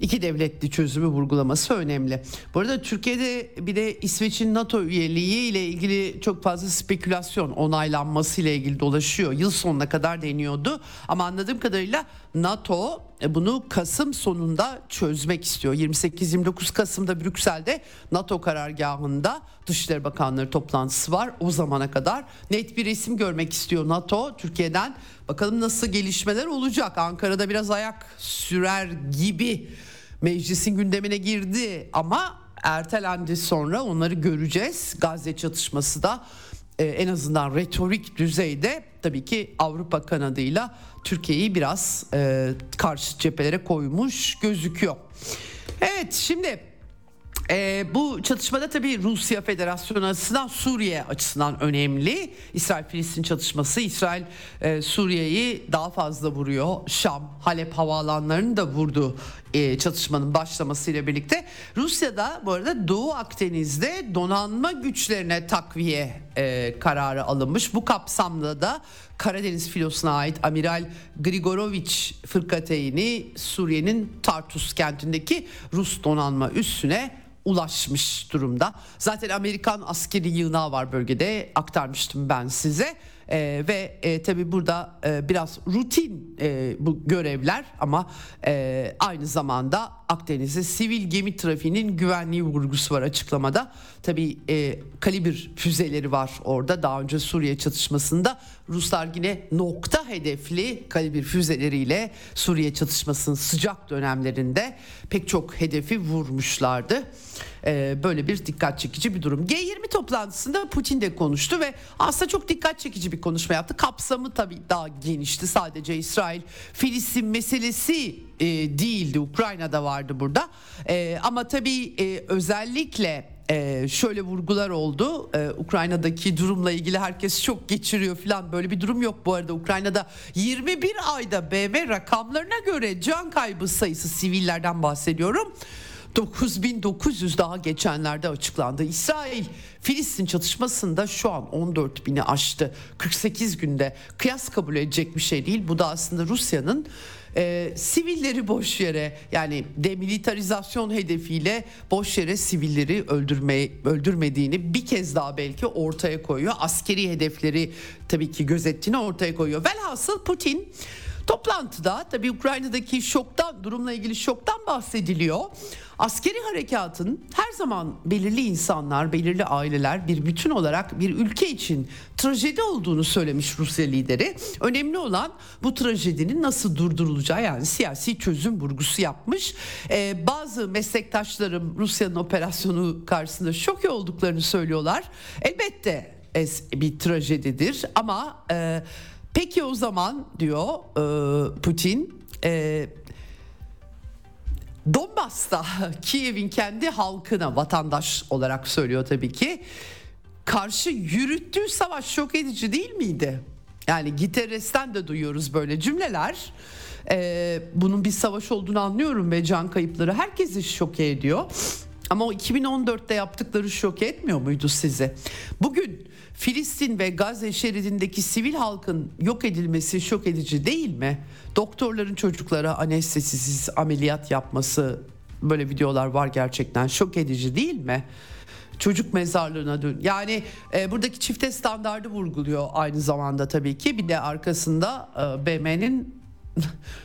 İki devletli çözümü vurgulaması önemli. Bu arada Türkiye'de bir de İsveç'in NATO üyeliği ile ilgili çok fazla spekülasyon, onaylanması ile ilgili dolaşıyor. Yıl sonuna kadar deniyordu ama anladığım kadarıyla NATO bunu Kasım sonunda çözmek istiyor. yirmi sekiz yirmi dokuz Kasım'da Brüksel'de NATO karargahında Dışişleri Bakanları toplantısı var. O zamana kadar net bir resim görmek istiyor NATO Türkiye'den. Bakalım nasıl gelişmeler olacak. Ankara'da biraz ayak sürer gibi meclisin gündemine girdi ama ertelendi, sonra onları göreceğiz. Gazze çatışması da Ee, en azından retorik düzeyde tabii ki Avrupa kanadıyla Türkiye'yi biraz e, karşı cephelere koymuş gözüküyor. Evet, şimdi Ee, bu çatışmada tabii Rusya Federasyonu açısından Suriye açısından önemli. İsrail-Filistin çatışması. İsrail e, Suriye'yi daha fazla vuruyor. Şam, Halep havaalanlarını da vurdu e, çatışmanın başlamasıyla birlikte. Rusya da bu arada Doğu Akdeniz'de donanma güçlerine takviye e, kararı alınmış. Bu kapsamda da Karadeniz filosuna ait Amiral Grigorovich fırkateyni Suriye'nin Tartus kentindeki Rus donanma üssüne ulaşmış durumda. Zaten Amerikan askeri yığınağı var bölgede, aktarmıştım ben size. Ee, ve e, tabii burada e, biraz rutin e, bu görevler ama e, aynı zamanda Akdeniz'de sivil gemi trafiğinin güvenliği vurgusu var açıklamada. Tabii e, kalibr füzeleri var orada. Daha önce Suriye çatışmasında Ruslar yine nokta hedefli kalibr füzeleriyle Suriye çatışmasının sıcak dönemlerinde pek çok hedefi vurmuşlardı. Böyle bir dikkat çekici bir durum. G yirmi toplantısında Putin de konuştu ve aslında çok dikkat çekici bir konuşma yaptı. Kapsamı tabii daha genişti. Sadece İsrail, Filistin meselesi değildi. Ukrayna'da vardı burada. Ama tabii özellikle Ee, şöyle vurgular oldu. Ee, Ukrayna'daki durumla ilgili herkes şok geçiriyor falan, böyle bir durum yok bu arada. Ukrayna'da yirmi bir ayda B M rakamlarına göre can kaybı sayısı, sivillerden bahsediyorum, dokuz bin dokuz yüz daha geçenlerde açıklandı. İsrail Filistin çatışmasında şu an on dört bini aştı. kırk sekiz günde kıyas kabul edecek bir şey değil. Bu da aslında Rusya'nın Ee, sivilleri boş yere, yani demilitarizasyon hedefiyle boş yere sivilleri öldürme, öldürmediğini bir kez daha belki ortaya koyuyor. Askeri hedefleri tabii ki gözettiğini ortaya koyuyor. Velhasıl Putin toplantıda tabii Ukrayna'daki şoktan, durumla ilgili şoktan bahsediliyor. Askeri harekatın her zaman belirli insanlar, belirli aileler bir bütün olarak bir ülke için trajedi olduğunu söylemiş Rusya lideri. Önemli olan bu trajedinin nasıl durdurulacağı, yani siyasi çözüm vurgusu yapmış. Ee, bazı meslektaşlarım Rusya'nın operasyonu karşısında şok olduklarını söylüyorlar. Elbette bir trajedidir ama e, peki o zaman diyor e, Putin... E, Donbas'ta Kiev'in kendi halkına, vatandaş olarak söylüyor tabii ki, karşı yürüttüğü savaş şok edici değil miydi? Yani gitaristen de duyuyoruz böyle cümleler. Ee, bunun bir savaş olduğunu anlıyorum ve can kayıpları herkesi şoke ediyor. Ama o iki bin on dörtte yaptıkları şoke etmiyor muydu sizi? Bugün Filistin ve Gazze şeridindeki sivil halkın yok edilmesi şok edici değil mi? Doktorların çocuklara anestezisiz ameliyat yapması, böyle videolar var, gerçekten şok edici değil mi? Çocuk mezarlığına dön. Yani e, buradaki çifte standardı vurguluyor aynı zamanda tabii ki. Bir de arkasında e, B M'nin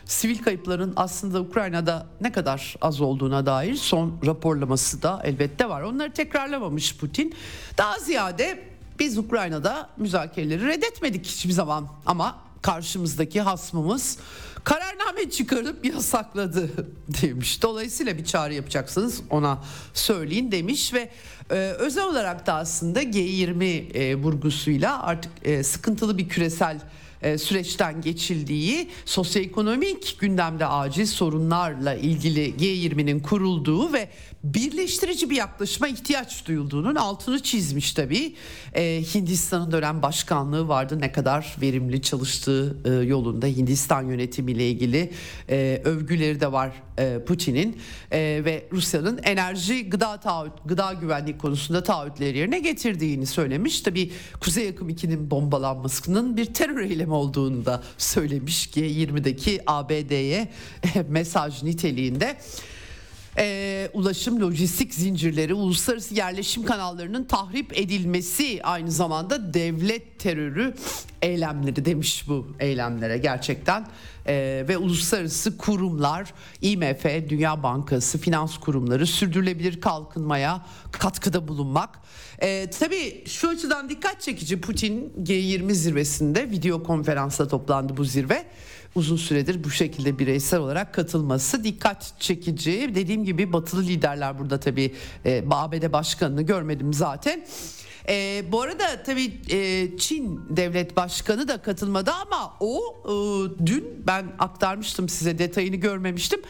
sivil kayıpların aslında Ukrayna'da ne kadar az olduğuna dair son raporlaması da elbette var. Onları tekrarlamamış Putin. Daha ziyade biz Ukrayna'da müzakereleri reddetmedik hiçbir zaman ama karşımızdaki hasmımız kararname çıkarıp yasakladı demiş. Dolayısıyla bir çağrı yapacaksınız, ona söyleyin demiş ve e, özel olarak da aslında G yirmi e, vurgusuyla artık e, sıkıntılı bir küresel e, süreçten geçildiği, sosyoekonomik gündemde acil sorunlarla ilgili G yirminin kurulduğu ve birleştirici bir yaklaşıma ihtiyaç duyulduğunun altını çizmiş tabii. Ee, Hindistan'ın dönem başkanlığı vardı, ne kadar verimli çalıştığı e, yolunda Hindistan yönetimiyle ilgili e, övgüleri de var e, Putin'in e, ve Rusya'nın enerji, gıda taahhüt, gıda güvenliği konusunda taahhütleri yerine getirdiğini söylemiş. Tabii Kuzey Akım ikinin bombalanmasının bir terör eylemi olduğunu da söylemiş ki G yirmideki A B D'ye mesaj niteliğinde. E, ulaşım, lojistik zincirleri, uluslararası yerleşim kanallarının tahrip edilmesi, aynı zamanda devlet terörü eylemleri demiş bu eylemlere gerçekten. E, ve uluslararası kurumlar, I M F, Dünya Bankası, finans kurumları sürdürülebilir kalkınmaya katkıda bulunmak. E, tabii şu açıdan dikkat çekici, Putin G yirmi zirvesinde video konferansla toplandı bu zirve. Uzun süredir bu şekilde bireysel olarak katılması dikkat çekici. Dediğim gibi batılı liderler burada tabii, e, A B D başkanını görmedim zaten. E, bu arada tabii e, Çin devlet başkanı da katılmadı ama o e, dün ben aktarmıştım size, detayını görmemiştim.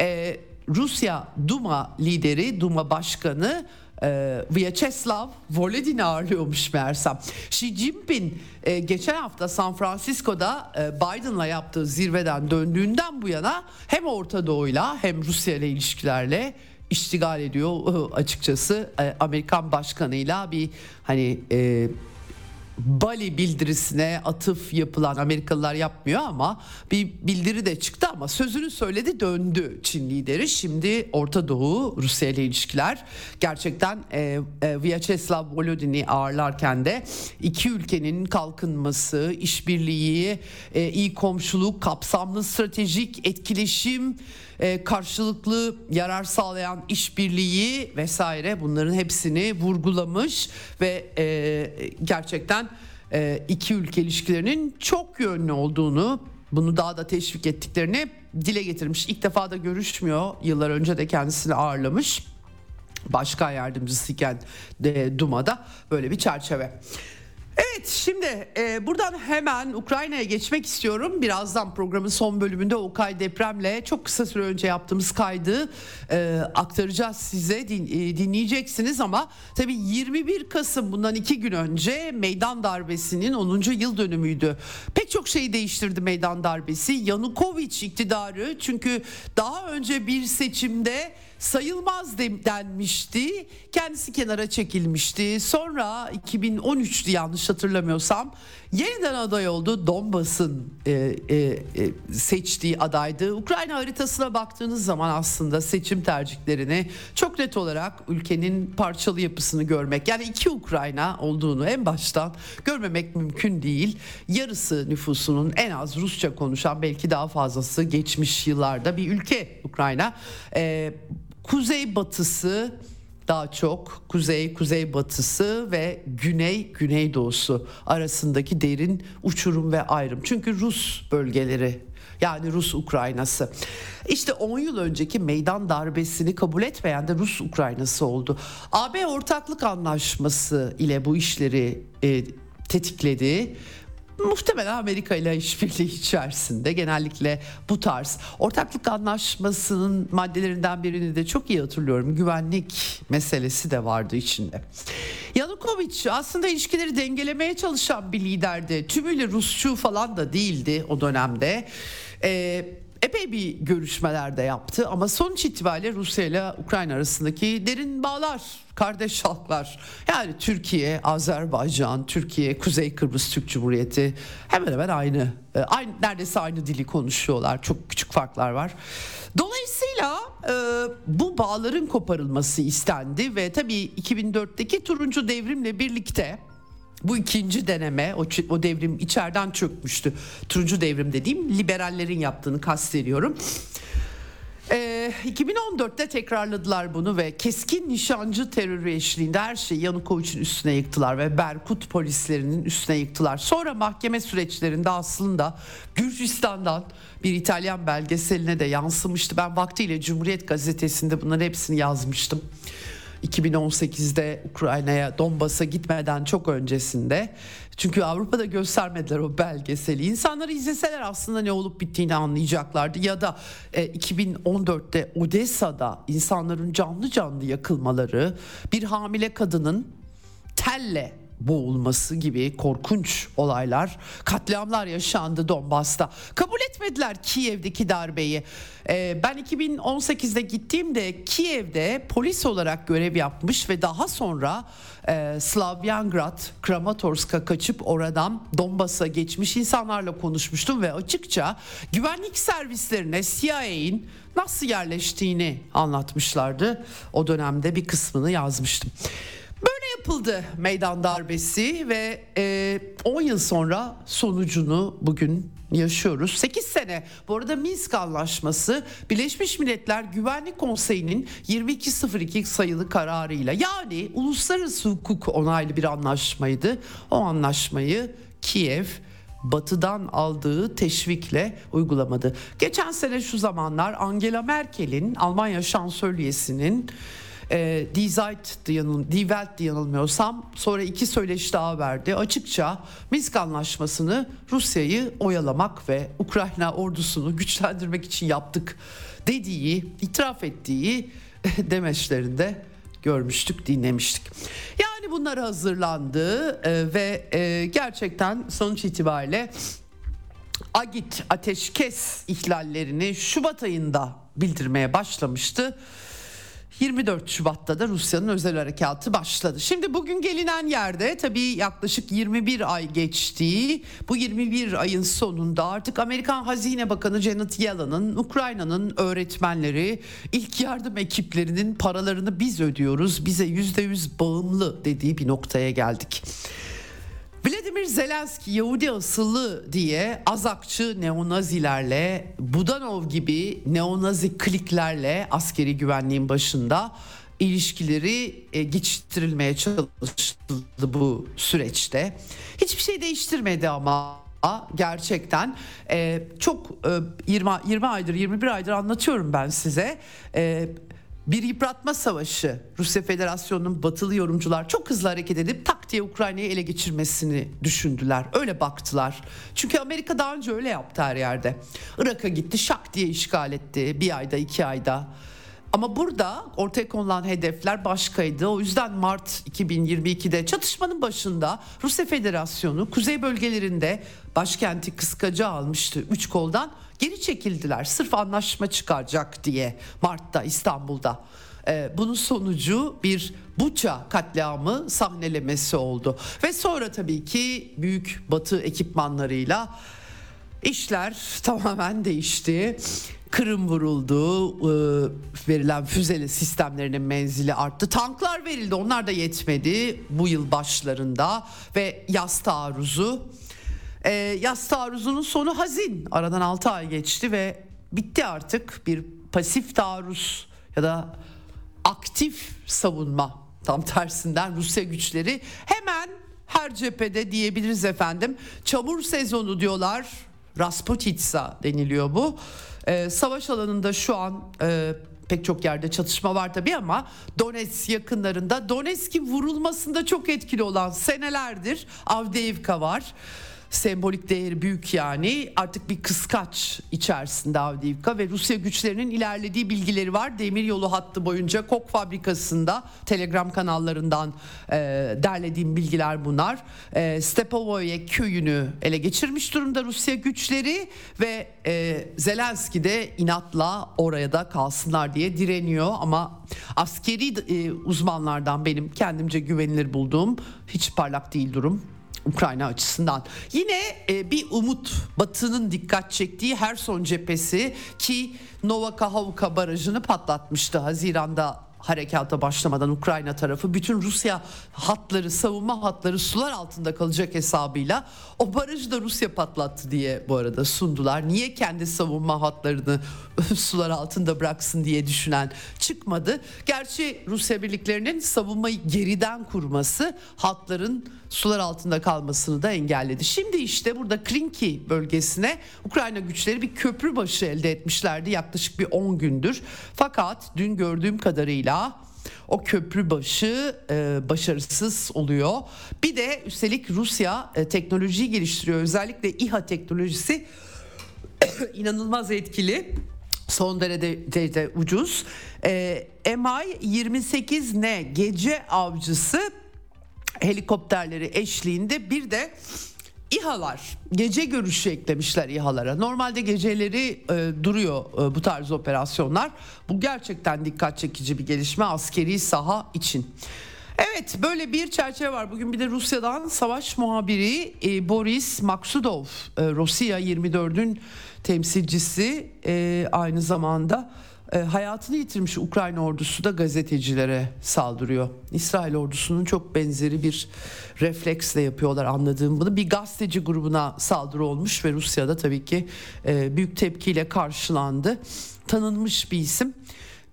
Ee, Rusya Duma lideri, Duma başkanı Ee, Vyacheslav Volodin'i ağırlıyormuş meğersem. Xi Jinping e, geçen hafta San Francisco'da e, Biden'la yaptığı zirveden döndüğünden bu yana hem Orta Doğu'yla hem Rusya ile ilişkilerle iştigal ediyor e, açıkçası. E, Amerikan başkanıyla bir hani e, Bali bildirisine atıf yapılan, Amerikalılar yapmıyor ama bir bildiri de çıktı ama sözünü söyledi, döndü Çin lideri. Şimdi Orta Doğu, Rusya ile ilişkiler gerçekten e, e, Vyacheslav Volodin'i ağırlarken de iki ülkenin kalkınması, işbirliği, e, iyi komşuluk, kapsamlı stratejik etkileşim, e, karşılıklı yarar sağlayan işbirliği vesaire, bunların hepsini vurgulamış ve e, gerçekten iki ülke ilişkilerinin çok yönlü olduğunu, bunu daha da teşvik ettiklerini dile getirmiş. İlk defa da görüşmüyor. Yıllar önce de kendisini ağırlamış. Başkan yardımcısıyken de Duma'da böyle bir çerçeve. Evet, şimdi e, buradan hemen Ukrayna'ya geçmek istiyorum. Birazdan programın son bölümünde Okay depremle çok kısa süre önce yaptığımız kaydı e, aktaracağız size, din, e, dinleyeceksiniz ama tabii yirmi bir Kasım, bundan iki gün önce Meydan Darbesi'nin onuncu yıl dönümüydü. Pek çok şeyi değiştirdi Meydan Darbesi. Yanukovych iktidarı, çünkü daha önce bir seçimde sayılmaz denmişti. Kendisi kenara çekilmişti. Sonra iki bin on üç'tü yanlış hatırlamıyorsam. Yeniden aday oldu. Donbas'ın e, e, seçtiği adaydı. Ukrayna haritasına baktığınız zaman aslında seçim tercihlerini çok net olarak ülkenin parçalı yapısını görmek, yani iki Ukrayna olduğunu en baştan görmemek mümkün değil. Yarısı nüfusunun en az Rusça konuşan, belki daha fazlası geçmiş yıllarda bir ülke Ukrayna. E, Kuzey batısı daha çok kuzey, kuzey batısı ve güney, güneydoğusu arasındaki derin uçurum ve ayrım. Çünkü Rus bölgeleri, yani Rus Ukraynası. İşte on yıl önceki Meydan Darbesi'ni kabul etmeyen de Rus Ukraynası oldu. A B ortaklık anlaşması ile bu işleri e, tetikledi. Muhtemelen Amerika ile işbirliği içerisinde genellikle bu tarz ortaklık anlaşmasının maddelerinden birini de çok iyi hatırlıyorum. Güvenlik meselesi de vardı içinde. Yanukovych aslında ilişkileri dengelemeye çalışan bir liderdi. Tümüyle Rusçu falan da değildi o dönemde. Ee, epey bir görüşmeler de yaptı ama sonuç itibariyle Rusya ile Ukrayna arasındaki derin bağlar, kardeş halklar, yani Türkiye, Azerbaycan, Türkiye, Kuzey Kıbrıs Türk Cumhuriyeti hemen hemen aynı, aynı neredeyse aynı dili konuşuyorlar, çok küçük farklar var. Dolayısıyla e, bu bağların koparılması istendi ve tabii iki bin dört'teki turuncu devrimle birlikte bu ikinci deneme, o, o devrim içeriden çökmüştü. Turuncu devrim dediğim liberallerin yaptığını kastediyorum. E, iki bin on dört'te tekrarladılar bunu ve keskin nişancı terörü eşliğinde her şeyi Yanukovyç'in üstüne yıktılar ve Berkut polislerinin üstüne yıktılar. Sonra mahkeme süreçlerinde aslında Gürcistan'dan bir İtalyan belgeseline de yansımıştı. Ben vaktiyle Cumhuriyet Gazetesi'nde bunların hepsini yazmıştım. iki bin on sekiz'de Ukrayna'ya, Donbas'a gitmeden çok öncesinde. Çünkü Avrupa'da göstermediler o belgeseli. İnsanları izleseler aslında ne olup bittiğini anlayacaklardı. Ya da e, iki bin on dört'te Odessa'da insanların canlı canlı yakılmaları, bir hamile kadının telle boğulması gibi korkunç olaylar, katliamlar yaşandı Donbas'ta. Kabul etmediler Kiev'deki darbeyi. Ee, ben iki bin on sekiz'de gittiğimde Kiev'de polis olarak görev yapmış ve daha sonra e, Slavyangrad, Kramatorsk'a kaçıp oradan Donbas'a geçmiş insanlarla konuşmuştum ve açıkça güvenlik servislerine C I A'nin nasıl yerleştiğini anlatmışlardı. O dönemde bir kısmını yazmıştım. Böyle yapıldı Meydan Darbesi ve on yıl sonra sonucunu bugün yaşıyoruz. sekiz sene. Bu arada Minsk Anlaşması, Birleşmiş Milletler Güvenlik Konseyi'nin yirmi iki sıfır iki sayılı kararıyla, yani uluslararası hukuk onaylı bir anlaşmaydı. O anlaşmayı Kiev Batı'dan aldığı teşvikle uygulamadı. Geçen sene şu zamanlar Angela Merkel'in, Almanya şansölyesinin e, Die Zeit yanıl, Die Welt diye yanılmıyorsam sonra iki söyleşi daha verdi. Açıkça Minsk Anlaşması'nı Rusya'yı oyalamak ve Ukrayna ordusunu güçlendirmek için yaptık dediği, itiraf ettiği demeçlerinde görmüştük, dinlemiştik. Yani bunlar hazırlandı ve gerçekten sonuç itibariyle Agit ateşkes ihlallerini Şubat ayında bildirmeye başlamıştı. yirmi dört Şubat'ta da Rusya'nın özel harekatı başladı. Şimdi bugün gelinen yerde tabii yaklaşık yirmi bir ay geçti. Bu yirmi bir ayın sonunda artık Amerikan Hazine Bakanı Janet Yellen'ın Ukrayna'nın öğretmenleri, ilk yardım ekiplerinin paralarını biz ödüyoruz, bize yüzde yüz bağımlı dediği bir noktaya geldik. Vladimir Zelenski Yahudi asıllı diye azakçı neonazilerle, Budanov gibi neonazi kliklerle askeri güvenliğin başında ilişkileri geçiştirilmeye çalışıldı bu süreçte. Hiçbir şey değiştirmedi ama gerçekten çok yirmi, yirmi aydır yirmi bir aydır anlatıyorum ben size. Bir yıpratma savaşı, Rusya Federasyonu'nun batılı yorumcular çok hızlı hareket edip tak diye Ukrayna'yı ele geçirmesini düşündüler. Öyle baktılar. Çünkü Amerika daha önce öyle yaptı her yerde. Irak'a gitti, şak diye işgal etti bir ayda, iki ayda. Ama burada ortaya konulan hedefler başkaydı. O yüzden Mart iki bin yirmi iki'de çatışmanın başında Rusya Federasyonu kuzey bölgelerinde başkenti kıskaca almıştı üç koldan. Geri çekildiler sırf anlaşma çıkaracak diye Mart'ta İstanbul'da. Ee, bunun sonucu bir Buça katliamı sahnelemesi oldu. Ve sonra tabii ki büyük batı ekipmanlarıyla işler tamamen değişti. Kırım vuruldu, ee, verilen füzeli sistemlerinin menzili arttı. Tanklar verildi, onlar da yetmedi bu yıl başlarında ve yaz taarruzu. Ee, yaz taarruzunun sonu hazin. Aradan altı ay geçti ve bitti artık bir pasif taarruz ya da aktif savunma. Tam tersinden Rusya güçleri hemen her cephede diyebiliriz efendim. Çamur sezonu diyorlar. Rasputitsa deniliyor bu. Ee, savaş alanında şu an e, pek çok yerde çatışma var tabii ama Donetsk yakınlarında Donetsk'in vurulmasında çok etkili olan senelerdir Avdiivka var. Sembolik değeri büyük yani. Artık bir kıskaç içerisinde Avdiivka ve Rusya güçlerinin ilerlediği bilgileri var. Demiryolu hattı boyunca Kok fabrikasında Telegram kanallarından e, derlediğim bilgiler bunlar. E, Stepovoye köyünü ele geçirmiş durumda Rusya güçleri ve e, Zelenski de inatla oraya da kalsınlar diye direniyor ama askeri e, uzmanlardan benim kendimce güvenilir bulduğum hiç parlak değil durum. Ukrayna açısından yine e, bir umut Batı'nın dikkat çektiği Herson cephesi ki Novakahovka barajını patlatmıştı Haziran'da harekata başlamadan Ukrayna tarafı bütün Rusya hatları savunma hatları sular altında kalacak hesabıyla o barajı da Rusya patlattı diye bu arada sundular. Niye kendi savunma hatlarını sular altında bıraksın diye düşünen çıkmadı. Gerçi Rusya birliklerinin savunmayı geriden kurması hatların sular altında kalmasını da engelledi. Şimdi işte burada Krinki bölgesine Ukrayna güçleri bir köprü başı elde etmişlerdi yaklaşık bir on gündür. Fakat dün gördüğüm kadarıyla o köprü başı e, başarısız oluyor. Bir de üstelik Rusya e, teknolojiyi geliştiriyor. Özellikle İHA teknolojisi inanılmaz etkili. Son derecede ucuz. E, M I yirmi sekiz N gece avcısı helikopterleri eşliğinde bir de İHA'lar gece görüşü eklemişler İHA'lara. Normalde geceleri e, duruyor e, bu tarz operasyonlar. Bu gerçekten dikkat çekici bir gelişme askeri saha için. Evet böyle bir çerçeve var. Bugün bir de Rusya'dan savaş muhabiri e, Boris Maksudov, e, Rusya yirmi dördün temsilcisi e, aynı zamanda. E, hayatını yitirmiş Ukrayna ordusu da gazetecilere saldırıyor. İsrail ordusunun çok benzeri bir refleksle yapıyorlar anladığım bunu. Bir gazeteci grubuna saldırı olmuş ve Rusya'da tabii ki e, büyük tepkiyle karşılandı. Tanınmış bir isim.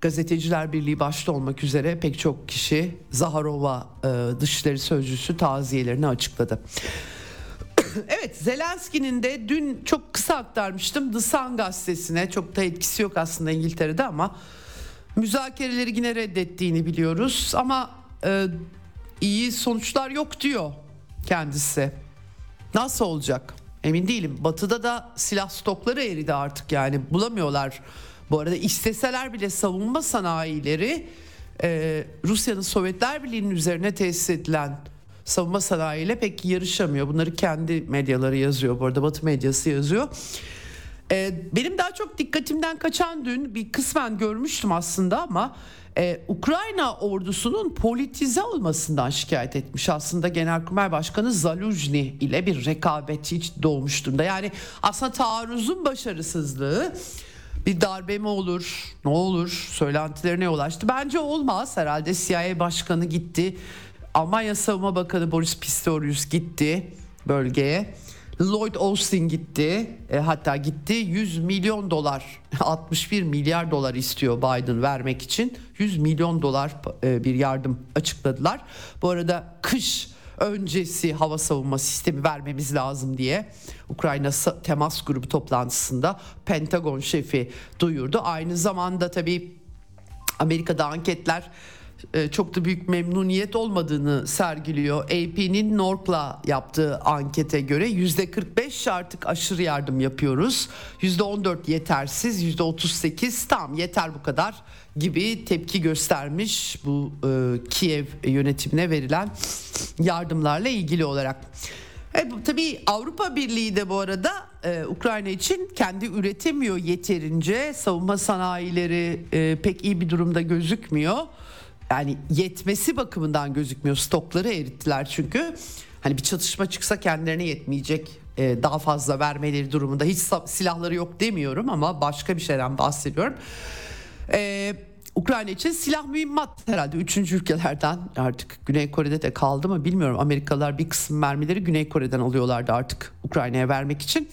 Gazeteciler Birliği başta olmak üzere pek çok kişi Zaharova e, Dışişleri Sözcüsü taziyelerini açıkladı. Evet Zelenski'nin de dün çok kısa aktarmıştım The Sun gazetesine çok da etkisi yok aslında İngiltere'de ama müzakereleri yine reddettiğini biliyoruz ama e, iyi sonuçlar yok diyor kendisi. Nasıl olacak? Emin değilim. Batı'da da silah stokları eridi artık, yani bulamıyorlar. Bu arada isteseler bile savunma sanayileri e, Rusya'nın Sovyetler Birliği'nin üzerine tesis edilen savunma sanayiyle pek yarışamıyor. Bunları kendi medyaları yazıyor. Bu arada Batı medyası yazıyor. E, benim daha çok dikkatimden kaçan, dün bir kısmen görmüştüm aslında ama e, Ukrayna ordusunun politize olmasından şikayet etmiş aslında Genelkurmay Başkanı Zaluzhny ile bir rekabet hiç doğmuş durumda. Yani aslında taarruzun başarısızlığı bir darbe mi olur, ne olur söylentilerine yol açtı. Bence olmaz herhalde. C I A başkanı gitti, Almanya Savunma Bakanı Boris Pistorius gitti bölgeye, Lloyd Austin gitti, e, hatta gitti yüz milyon dolar altmış bir milyar dolar istiyor Biden vermek için, yüz milyon dolar e, bir yardım açıkladılar. Bu arada kış öncesi hava savunma sistemi vermemiz lazım diye Ukrayna Temas Grubu toplantısında Pentagon şefi duyurdu. Aynı zamanda tabii Amerika'da anketler çok da büyük memnuniyet olmadığını sergiliyor. A P'nin N O R C'la yaptığı ankete göre yüzde kırk beş artık aşırı yardım yapıyoruz, yüzde on dört yetersiz, yüzde otuz sekiz tam yeter bu kadar gibi tepki göstermiş bu e, Kiev yönetimine verilen yardımlarla ilgili olarak. E, tabii Avrupa Birliği de bu arada e, Ukrayna için kendi üretemiyor yeterince, savunma sanayileri e, pek iyi bir durumda gözükmüyor. Yani yetmesi bakımından gözükmüyor. Stokları erittiler çünkü. Hani bir çatışma çıksa kendilerine yetmeyecek, Ee, daha fazla vermeleri durumunda. Hiç silahları yok demiyorum ama başka bir şeyden bahsediyorum. Ee, Ukrayna için silah mühimmat herhalde üçüncü ülkelerden, artık Güney Kore'de de kaldı mı bilmiyorum. Amerikalılar bir kısım mermileri Güney Kore'den alıyorlardı artık Ukrayna'ya vermek için.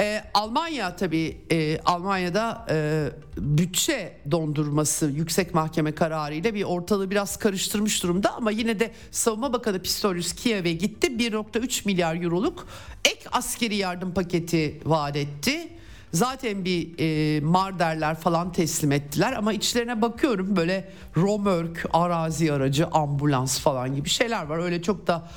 Ee, Almanya tabii e, Almanya'da e, bütçe dondurması yüksek mahkeme kararıyla bir ortalığı biraz karıştırmış durumda ama yine de Savunma Bakanı Pistorius Kiev'e gitti, bir virgül üç milyar euroluk ek askeri yardım paketi vaat etti. Zaten bir e, marderler falan teslim ettiler ama içlerine bakıyorum böyle romörk, arazi aracı, ambulans falan gibi şeyler var. Öyle çok da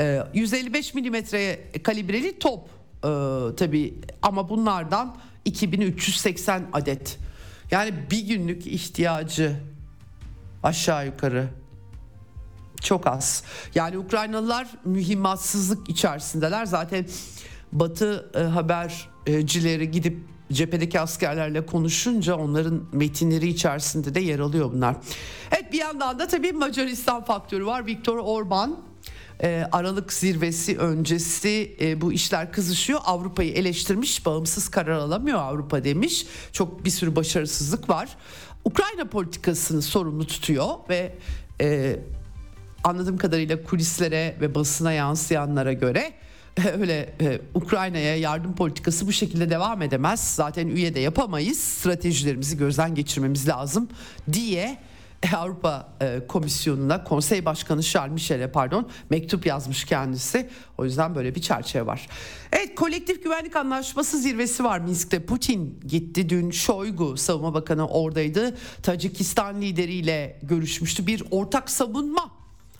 e, yüz elli beş milimetre kalibreli top. Ee, tabii ama bunlardan iki bin üç yüz seksen adet, yani bir günlük ihtiyacı aşağı yukarı çok az. Yani Ukraynalılar mühimmatsızlık içerisindeler. Zaten Batı e, habercileri gidip cephedeki askerlerle konuşunca onların metinleri içerisinde de yer alıyor bunlar. Evet, bir yandan da tabii Macaristan faktörü var. Viktor Orban Aralık zirvesi öncesi bu işler kızışıyor, Avrupa'yı eleştirmiş, bağımsız karar alamıyor Avrupa demiş, çok bir sürü başarısızlık var. Ukrayna politikasını sorumlu tutuyor ve e, anladığım kadarıyla kulislere ve basına yansıyanlara göre öyle e, Ukrayna'ya yardım politikası bu şekilde devam edemez, zaten üye de yapamayız, stratejilerimizi gözden geçirmemiz lazım diye Avrupa Komisyonu'na, Konsey Başkanı Charles Michel'e pardon mektup yazmış kendisi. O yüzden böyle bir çerçeve var. Evet, kolektif güvenlik anlaşması zirvesi var Minsk'te. Putin gitti dün, Şoygu Savunma Bakanı oradaydı, Tacikistan lideriyle görüşmüştü. Bir ortak savunma,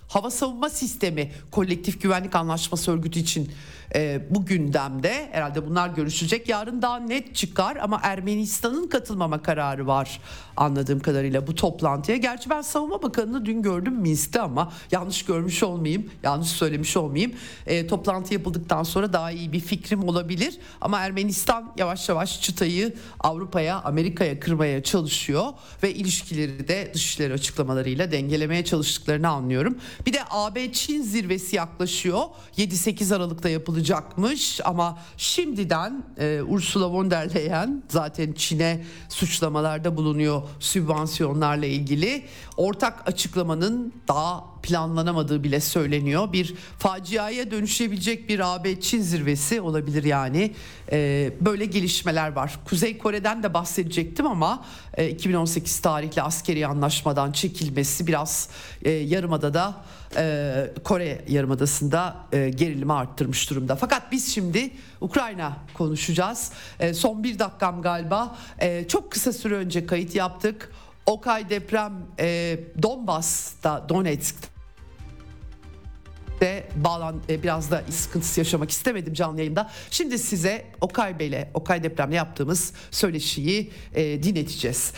hava savunma sistemi kolektif güvenlik anlaşması örgütü için e, bu gündemde. Herhalde bunlar görüşecek. Yarın daha net çıkar ama Ermenistan'ın katılmama kararı var anladığım kadarıyla bu toplantıya. Gerçi ben Savunma Bakanı'nı dün gördüm Minsk'te ama yanlış görmüş olmayayım, yanlış söylemiş olmayayım. E, toplantı yapıldıktan sonra daha iyi bir fikrim olabilir ama Ermenistan yavaş yavaş çıtayı Avrupa'ya, Amerika'ya kırmaya çalışıyor ve ilişkileri de dışişleri açıklamalarıyla dengelemeye çalıştıklarını anlıyorum. Bir de A B Çin zirvesi yaklaşıyor. yedi sekiz Aralık'ta yapılacakmış ama şimdiden e, Ursula von der Leyen zaten Çin'e suçlamalarda bulunuyor sübvansiyonlarla ilgili. Ortak açıklamanın daha planlanamadığı bile söyleniyor. Bir faciaya dönüşebilecek bir A B Çin zirvesi olabilir yani. E, böyle gelişmeler var. Kuzey Kore'den de bahsedecektim ama e, iki bin on sekiz tarihli askeri anlaşmadan çekilmesi biraz e, Yarımada'da e, Kore Yarımadası'nda e, gerilimi arttırmış durumda. Fakat biz şimdi Ukrayna konuşacağız. E, son bir dakikam galiba. E, çok kısa süre önce kayıt yaptık. Okay deprem e, Donbas'ta, Donetsk'te bağlan e, biraz da sıkıntısı yaşamak istemedim canlı yayında. Şimdi size Okay Bey'le, Okay depremle yaptığımız söyleşiyi e, dinleteceğiz.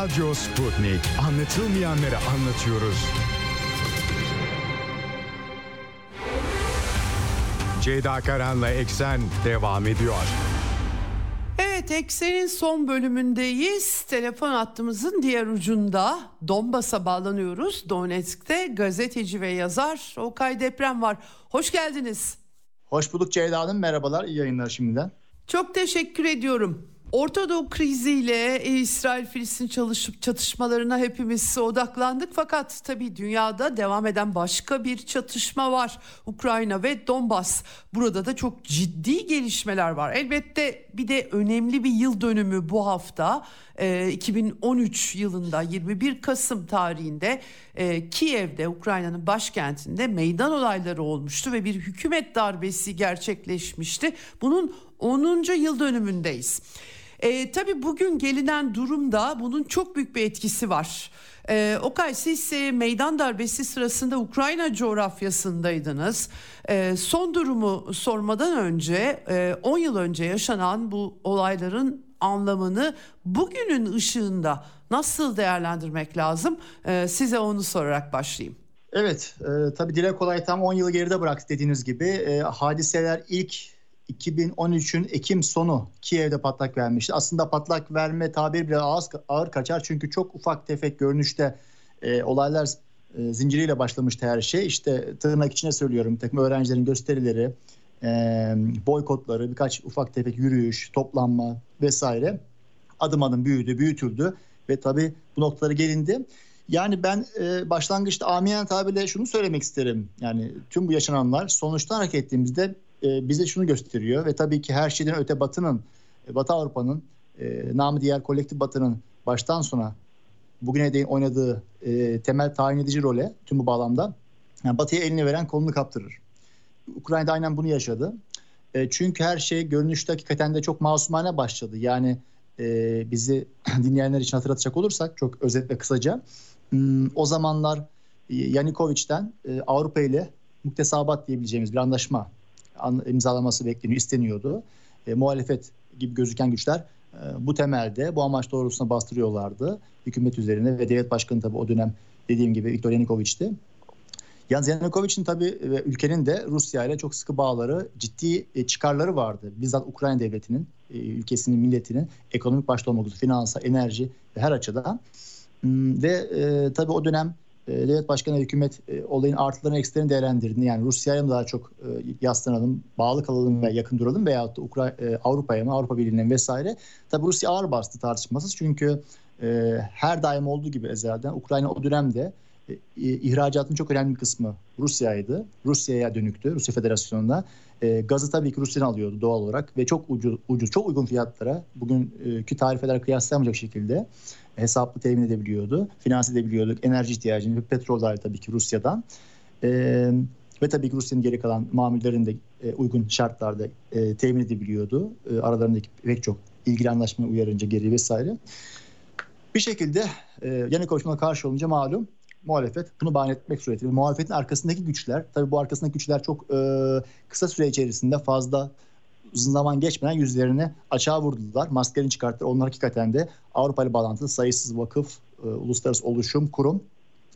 Radyo Sputnik. Anlatılmayanları anlatıyoruz. Ceyda Karan'la Eksen devam ediyor. Evet, Eksen'in son bölümündeyiz. Telefon hattımızın diğer ucunda Donbas'a bağlanıyoruz. Donetsk'te gazeteci ve yazar Okay Deprem var. Hoş geldiniz. Hoş bulduk Ceyda Hanım. Merhabalar. İyi yayınlar şimdiden. Çok teşekkür ediyorum. Orta Doğu kriziyle İsrail-Filistin çatışmalarına hepimiz odaklandık. Fakat tabii dünyada devam eden başka bir çatışma var. Ukrayna ve Donbas. Burada da çok ciddi gelişmeler var. Elbette bir de önemli bir yıl dönümü bu hafta. iki bin on üç yılında yirmi bir Kasım tarihinde Kiev'de, Ukrayna'nın başkentinde meydan olayları olmuştu ve bir hükümet darbesi gerçekleşmişti. Bunun onuncu yıl dönümündeyiz. E, tabii bugün gelinen durumda bunun çok büyük bir etkisi var. E, Okay, siz e, meydan darbesi sırasında Ukrayna coğrafyasındaydınız. E, son durumu sormadan önce on yıl önce yaşanan bu olayların anlamını bugünün ışığında nasıl değerlendirmek lazım? E, size onu sorarak başlayayım. Evet, e, tabii dile kolay tam on yılı geride bıraktı dediğiniz gibi. E, hadiseler ilk iki bin on üçün Ekim sonu Kiev'de patlak vermişti. Aslında patlak verme tabiri bile ağır kaçar. Çünkü çok ufak tefek görünüşte e, olaylar e, zinciriyle başlamıştı her şey. İşte tırnak içine söylüyorum. Takım öğrencilerin gösterileri, e, boykotları, birkaç ufak tefek yürüyüş, toplanma vesaire. Adım adım büyüdü, büyütüldü ve tabii bu noktalara gelindi. Yani ben e, başlangıçta amiyen tabirle şunu söylemek isterim. Yani tüm bu yaşananlar sonuçtan hareket ettiğimizde bize şunu gösteriyor ve tabii ki her şeyden öte Batı'nın, Batı Avrupa'nın, namı diğer kolektif Batı'nın baştan sona bugüne değin oynadığı temel tayin edici role tüm bu bağlamda yani Batı'ya elini veren kolunu kaptırır. Ukrayna'da aynen bunu yaşadı. Çünkü her şey görünüşte hakikaten de çok masumane başladı. Yani bizi dinleyenler için hatırlatacak olursak çok özet ve kısaca o zamanlar Yanukovych'ten Avrupa ile muktesabat diyebileceğimiz bir anlaşma imzalaması bekleniyor, isteniyordu. E, muhalefet gibi gözüken güçler e, bu temelde, bu amaç doğrultusuna bastırıyorlardı. Hükümet üzerine ve devlet başkanı tabii o dönem dediğim gibi Viktor Yanukovych'ti. Yalnız Yanukovych'in tabii ve ülkenin de Rusya ile çok sıkı bağları, ciddi e, çıkarları vardı. Bizzat Ukrayna devletinin, e, ülkesinin, milletinin ekonomik başta olmak üzere finansa, enerji ve her açıdan. Ve e, tabii o dönem devlet başkanı ve hükümet e, olayın artılarını eksilerini değerlendirdiğini yani Rusya'ya mı daha çok e, yaslanalım, bağlı kalalım ve yakın duralım veyahut da Ukra- e, Avrupa'ya mı, Avrupa Birliği'ne vesaire. Tabi Rusya ağır bastı tartışmasız çünkü e, her daim olduğu gibi ezelden Ukrayna o dönemde e, ihracatın çok önemli bir kısmı Rusya'ydı. Rusya'ya dönüktü, Rusya Federasyonu'na. E, gazı tabii ki Rusya'dan alıyordu doğal olarak ve çok ucuz, ucuz çok uygun fiyatlara bugünkü tarifeler kıyaslayamayacak şekilde hesaplı temin edebiliyordu, finanse edebiliyorduk, enerji ihtiyacını ve petroller tabii ki Rusya'dan ee, ve tabii ki Rusya'nın geri kalan mamullerini de e, uygun şartlarda e, temin edebiliyordu. E, aralarındaki pek çok ilgili anlaşmaya uyarınca geri vesaire. Bir şekilde e, Yanukovych'e karşı olunca malum muhalefet bunu bahane etmek suretiyle muhalefetin arkasındaki güçler, tabii bu arkasındaki güçler çok e, kısa süre içerisinde fazla uzun zaman geçmeden yüzlerini açığa vurdular. Maskelerini çıkarttılar. Onlar hakikaten de Avrupa ile bağlantılı sayısız vakıf, e, uluslararası oluşum, kurum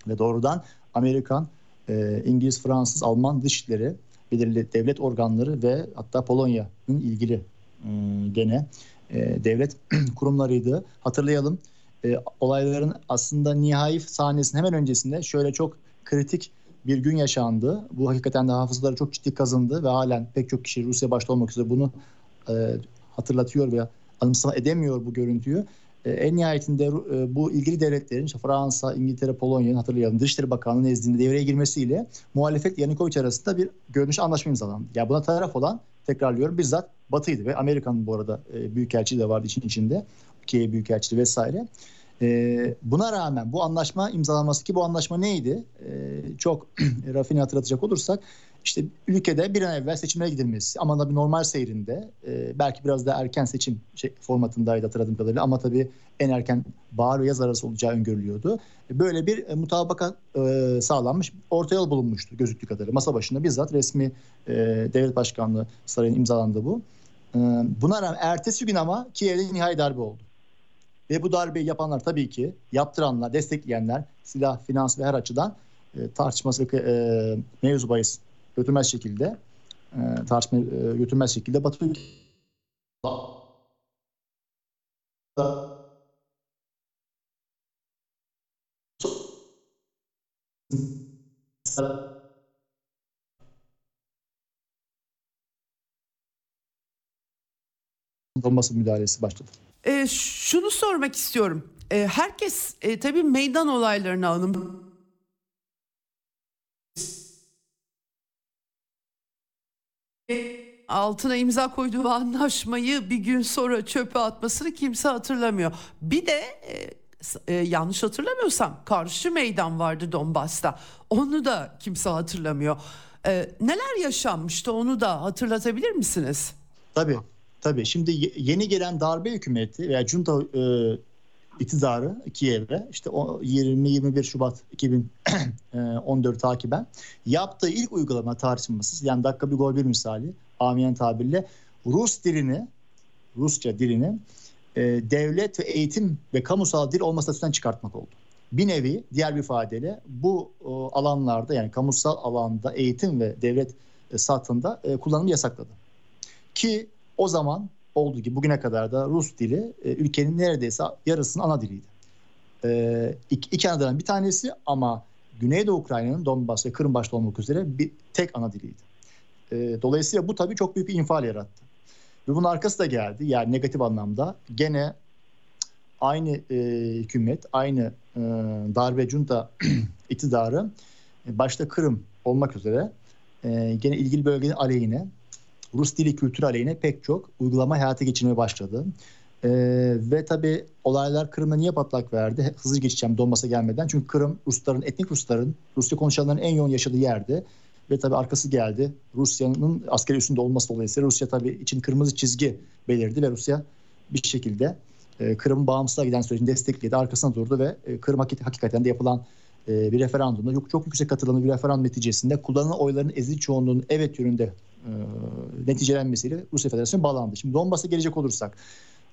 ve doğrudan Amerikan, e, İngiliz, Fransız, Alman dış işleri, belirli devlet organları ve hatta Polonya'nın ilgili e, gene e, devlet kurumlarıydı. Hatırlayalım, e, olayların aslında nihai sahnesinin hemen öncesinde şöyle çok kritik bir gün yaşandı. Bu hakikaten de hafızaları çok ciddi kazındı ve halen pek çok kişi Rusya başta olmak üzere bunu e, hatırlatıyor veya anımsama edemiyor bu görüntüyü. E, en nihayetinde e, bu ilgili devletlerin, Fransa, İngiltere, Polonya'nın, hatırlayalım, Dışişleri Bakanlığı nezdinde devreye girmesiyle muhalefet Yanukovych arasında bir görünüş anlaşma imzalandı. Ya buna taraf olan, tekrarlıyorum, bizzat Batı'ydı ve Amerika'nın bu arada e, büyükelçiliği de vardı için içinde. Türkiye büyükelçiliği vesaire. E, buna rağmen bu anlaşma imzalanması, ki bu anlaşma neydi? E, çok rafine hatırlatacak olursak, işte ülkede bir an evvel seçimlere gidilmesi, ama tabii normal seyrinde, e, belki biraz daha erken seçim şey, formatındaydı hatırladığım kadarıyla, ama tabii en erken bahar ve yaz arası olacağı öngörülüyordu. E, böyle bir e, mutabaka e, sağlanmış, orta yol bulunmuştu gözüktüğü kadarıyla. Masa başında bizzat resmi e, devlet başkanlığı sarayının imzalandı bu. E, buna rağmen ertesi gün ama Kiev'de nihai darbe oldu. Ve bu darbeyi yapanlar, tabii ki yaptıranlar, destekleyenler, silah, finans ve her açıdan e, tartışması ve e, mevzu bahis götürmez şekilde e, tartışma e, götürmez şekilde Batı Donbas'a müdahalesi başladı. E, şunu sormak istiyorum. E, herkes e, tabii meydan olaylarına alın. Altına imza koyduğu anlaşmayı bir gün sonra çöpe atmasını kimse hatırlamıyor. Bir de e, e, yanlış hatırlamıyorsam karşı meydan vardı Donbas'ta. Onu da kimse hatırlamıyor. E, neler yaşanmıştı, onu da hatırlatabilir misiniz? Tabii. Tabii şimdi yeni gelen darbe hükümeti veya junta e, iktidarı Kiev'e işte yirmi yirmi bir Şubat iki bin on dört takiben yaptığı ilk uygulama tartışmasız, yani dakika bir gol bir misali, amiyen tabirle Rus dilini, Rusça dilini e, devlet ve eğitim ve kamusal dil olma statüsünden çıkartmak oldu. Bir nevi, diğer bir ifadeyle bu e, alanlarda, yani kamusal alanda eğitim ve devlet e, satında e, kullanımı yasakladı. Ki o zaman olduğu gibi bugüne kadar da Rus dili ülkenin neredeyse yarısının ana diliydi. E, iki ana dilden bir tanesi, ama Güneydoğu Ukrayna'nın Donbas ve Kırım başta olmak üzere bir tek ana diliydi. E, dolayısıyla bu tabii çok büyük bir infial yarattı. Ve bunun arkası da geldi, yani negatif anlamda. Gene aynı e, hükümet, aynı e, darbe junta iktidarı başta Kırım olmak üzere e, gene ilgili bölgenin aleyhine, Rus dili kültürü aleyhine pek çok uygulama hayata geçirmeye başladı. Ee, ve tabii olaylar Kırım'da niye patlak verdi? Hızlı geçeceğim Donbas'a gelmeden. Çünkü Kırım Rusların, etnik Rusların, Rusça konuşanların en yoğun yaşadığı yerdi. Ve tabii arkası geldi. Rusya'nın askeri üssünde olması dolayısıyla Rusya tabii için kırmızı çizgi belirdi. Ve Rusya bir şekilde e, Kırım'ın bağımsızlığa giden sürecini destekledi. Arkasına durdu ve e, Kırım hakikaten de yapılan e, bir referandumda, yok, çok yüksek katılımlı bir referandum neticesinde kullanılan oyların ezici çoğunluğunun evet yönünde E, neticelenmesiyle Rusya Federasyonu bağlandı. Şimdi Donbas'a gelecek olursak,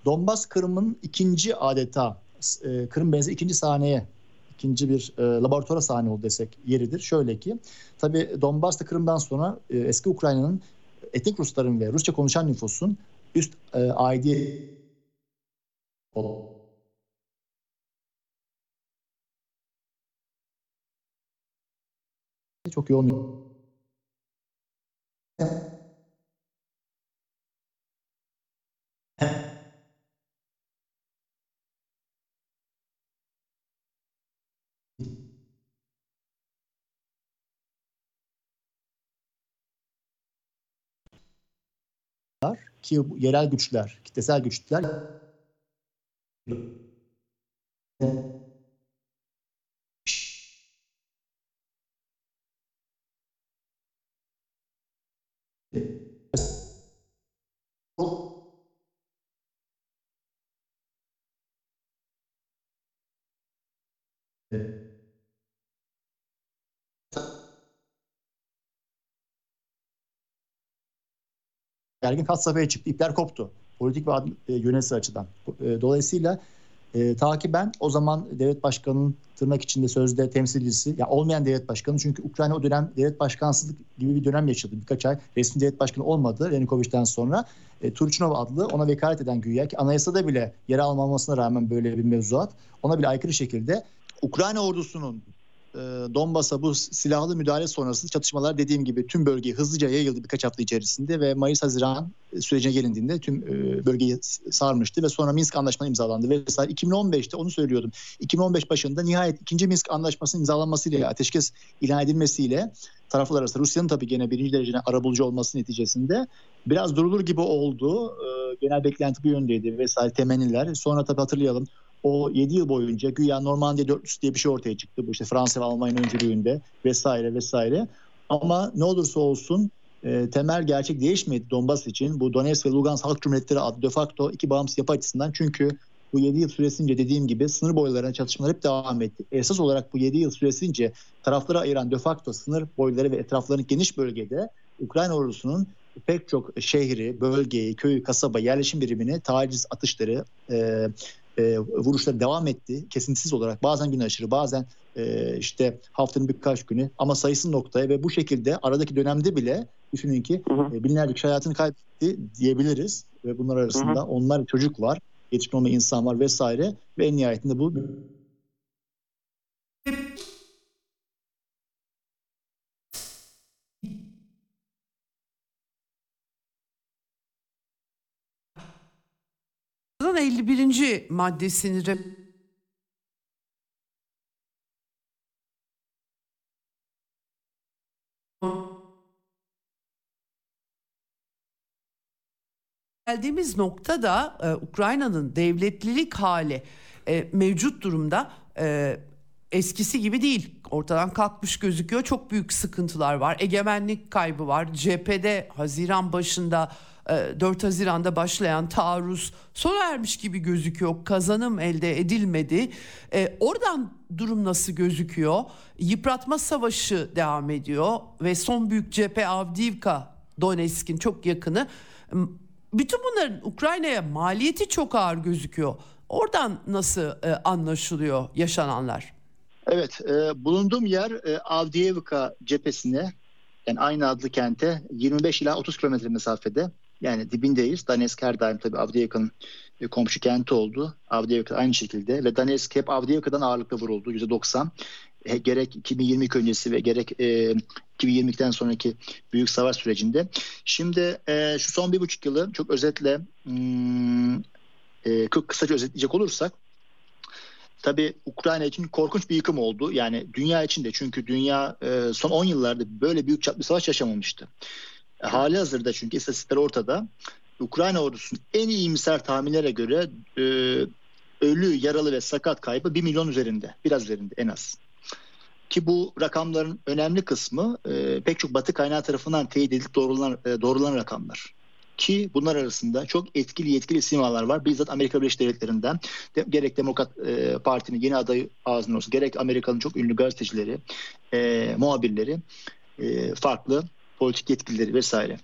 Donbas Kırım'ın ikinci adeta e, Kırım benzeri ikinci sahneye, ikinci bir e, laboratuvara sahne oldu desek yeridir. Şöyle ki, tabii Donbas'ta Kırım'dan sonra e, eski Ukrayna'nın etnik Rusların ve Rusça konuşan nüfusun üst e, aidiyeti çok yoğun. Ki yerel güçler, kitlesel güçler gergin had safhaya çıktı. İpler koptu. Politik ve yönetsel açıdan. Dolayısıyla E, ta ki ben o zaman devlet başkanının tırnak içinde sözde temsilcisi, ya olmayan devlet başkanı, çünkü Ukrayna o dönem devlet başkansızlık gibi bir dönem yaşadı. Birkaç ay resmi devlet başkanı olmadı Yanukovych'ten sonra. E, Turchynov adlı ona vekalet eden, güya ki anayasada bile yer almamasına rağmen böyle bir mevzuat, ona bile aykırı şekilde Ukrayna ordusunun e, Donbas'a bu silahlı müdahale sonrası çatışmalar, dediğim gibi, tüm bölgeye hızlıca yayıldı birkaç hafta içerisinde ve Mayıs-Haziran sürecine gelindiğinde tüm e, bölgeyi sarmıştı ve sonra Minsk Anlaşması imzalandı vesaire. iki bin on beşte onu söylüyordum. iki bin on beş başında nihayet ikinci Minsk Anlaşması'nın imzalanmasıyla, ateşkes ilan edilmesiyle taraflar arası, Rusya'nın tabii gene birinci derecede arabulucu olması neticesinde biraz durulur gibi oldu. E, genel beklenti bu yöndeydi vesaire, temenniler. Sonra tabii hatırlayalım, o yedi yıl boyunca güya Normandiya dörtlüsü diye bir şey ortaya çıktı. Bu işte Fransa ve Almanya öncülüğünde vesaire vesaire. Ama ne olursa olsun e, temel gerçek değişmedi Donbas için. Bu Donetsk ve Lugansk halk cumhuriyetleri adlı de facto iki bağımsız yapı açısından. Çünkü bu yedi yıl süresince, dediğim gibi, sınır boylarına çatışmalar hep devam etti. Esas olarak bu yedi yıl süresince tarafları ayıran de facto sınır boyları ve etraflarının geniş bölgede Ukrayna ordusunun pek çok şehri, bölgeyi, köyü, kasaba, yerleşim birimini taciz atışları, e, E, vuruşlar devam etti kesintisiz olarak, bazen gün aşırı, bazen e, işte haftanın birkaç günü, ama sayısız noktaya ve bu şekilde aradaki dönemde bile düşünün ki hı hı. E, binlerce kişi hayatını kaybetti diyebiliriz ve bunlar arasında hı hı. onlar çocuk var, yetişkin olmayan insan var vesaire ve en nihayetinde bu elli birinci maddesini geldiğimiz noktada e, Ukrayna'nın devletlilik hali e, mevcut durumda e, eskisi gibi değil. Ortadan kalkmış gözüküyor. Çok büyük sıkıntılar var. Egemenlik kaybı var. Cephede Haziran başında, dört Haziran'da başlayan taarruz sona ermiş gibi gözüküyor. Kazanım elde edilmedi. E, oradan durum nasıl gözüküyor? Yıpratma savaşı devam ediyor ve son büyük cephe Avdiivka, Donetsk'in çok yakını. Bütün bunların Ukrayna'ya maliyeti çok ağır gözüküyor. Oradan nasıl e, anlaşılıyor yaşananlar? Evet, e, bulunduğum yer e, Avdiivka cephesine, yani aynı adlı kente yirmi beş ila otuz kilometre mesafede. Yani dibindeyiz. Donetsk her daim tabii Avdiivka'nın komşu kenti oldu. Avdiivka aynı şekilde ve Donetsk hep Avdiivka'dan ağırlıkla vuruldu. yüzde doksan. Gerek iki bin yirmi öncesi ve gerek iki bin yirmiden sonraki büyük savaş sürecinde. Şimdi şu son bir buçuk yılı çok özetle, kısaca özetleyecek olursak, tabii Ukrayna için korkunç bir yıkım oldu. Yani dünya için de, çünkü dünya son on yıllarda böyle büyük çaplı savaş yaşamamıştı. Hali hazırda, çünkü istatistikler ortada, Ukrayna ordusunun en iyimser tahminlere göre e, ölü, yaralı ve sakat kaybı bir milyon üzerinde, biraz üzerinde en az. Ki bu rakamların önemli kısmı e, pek çok batı kaynağı tarafından teyit edilip doğrulanan, e, doğrulanan rakamlar. Ki bunlar arasında çok etkili yetkili simalar var. Bizzat Amerika Birleşik Devletleri'nden de, gerek Demokrat e, Parti'nin yeni adayı ağzına olsun, gerek Amerika'nın çok ünlü gazetecileri, e, muhabirleri, e, farklı politik yetkilileri vesaire.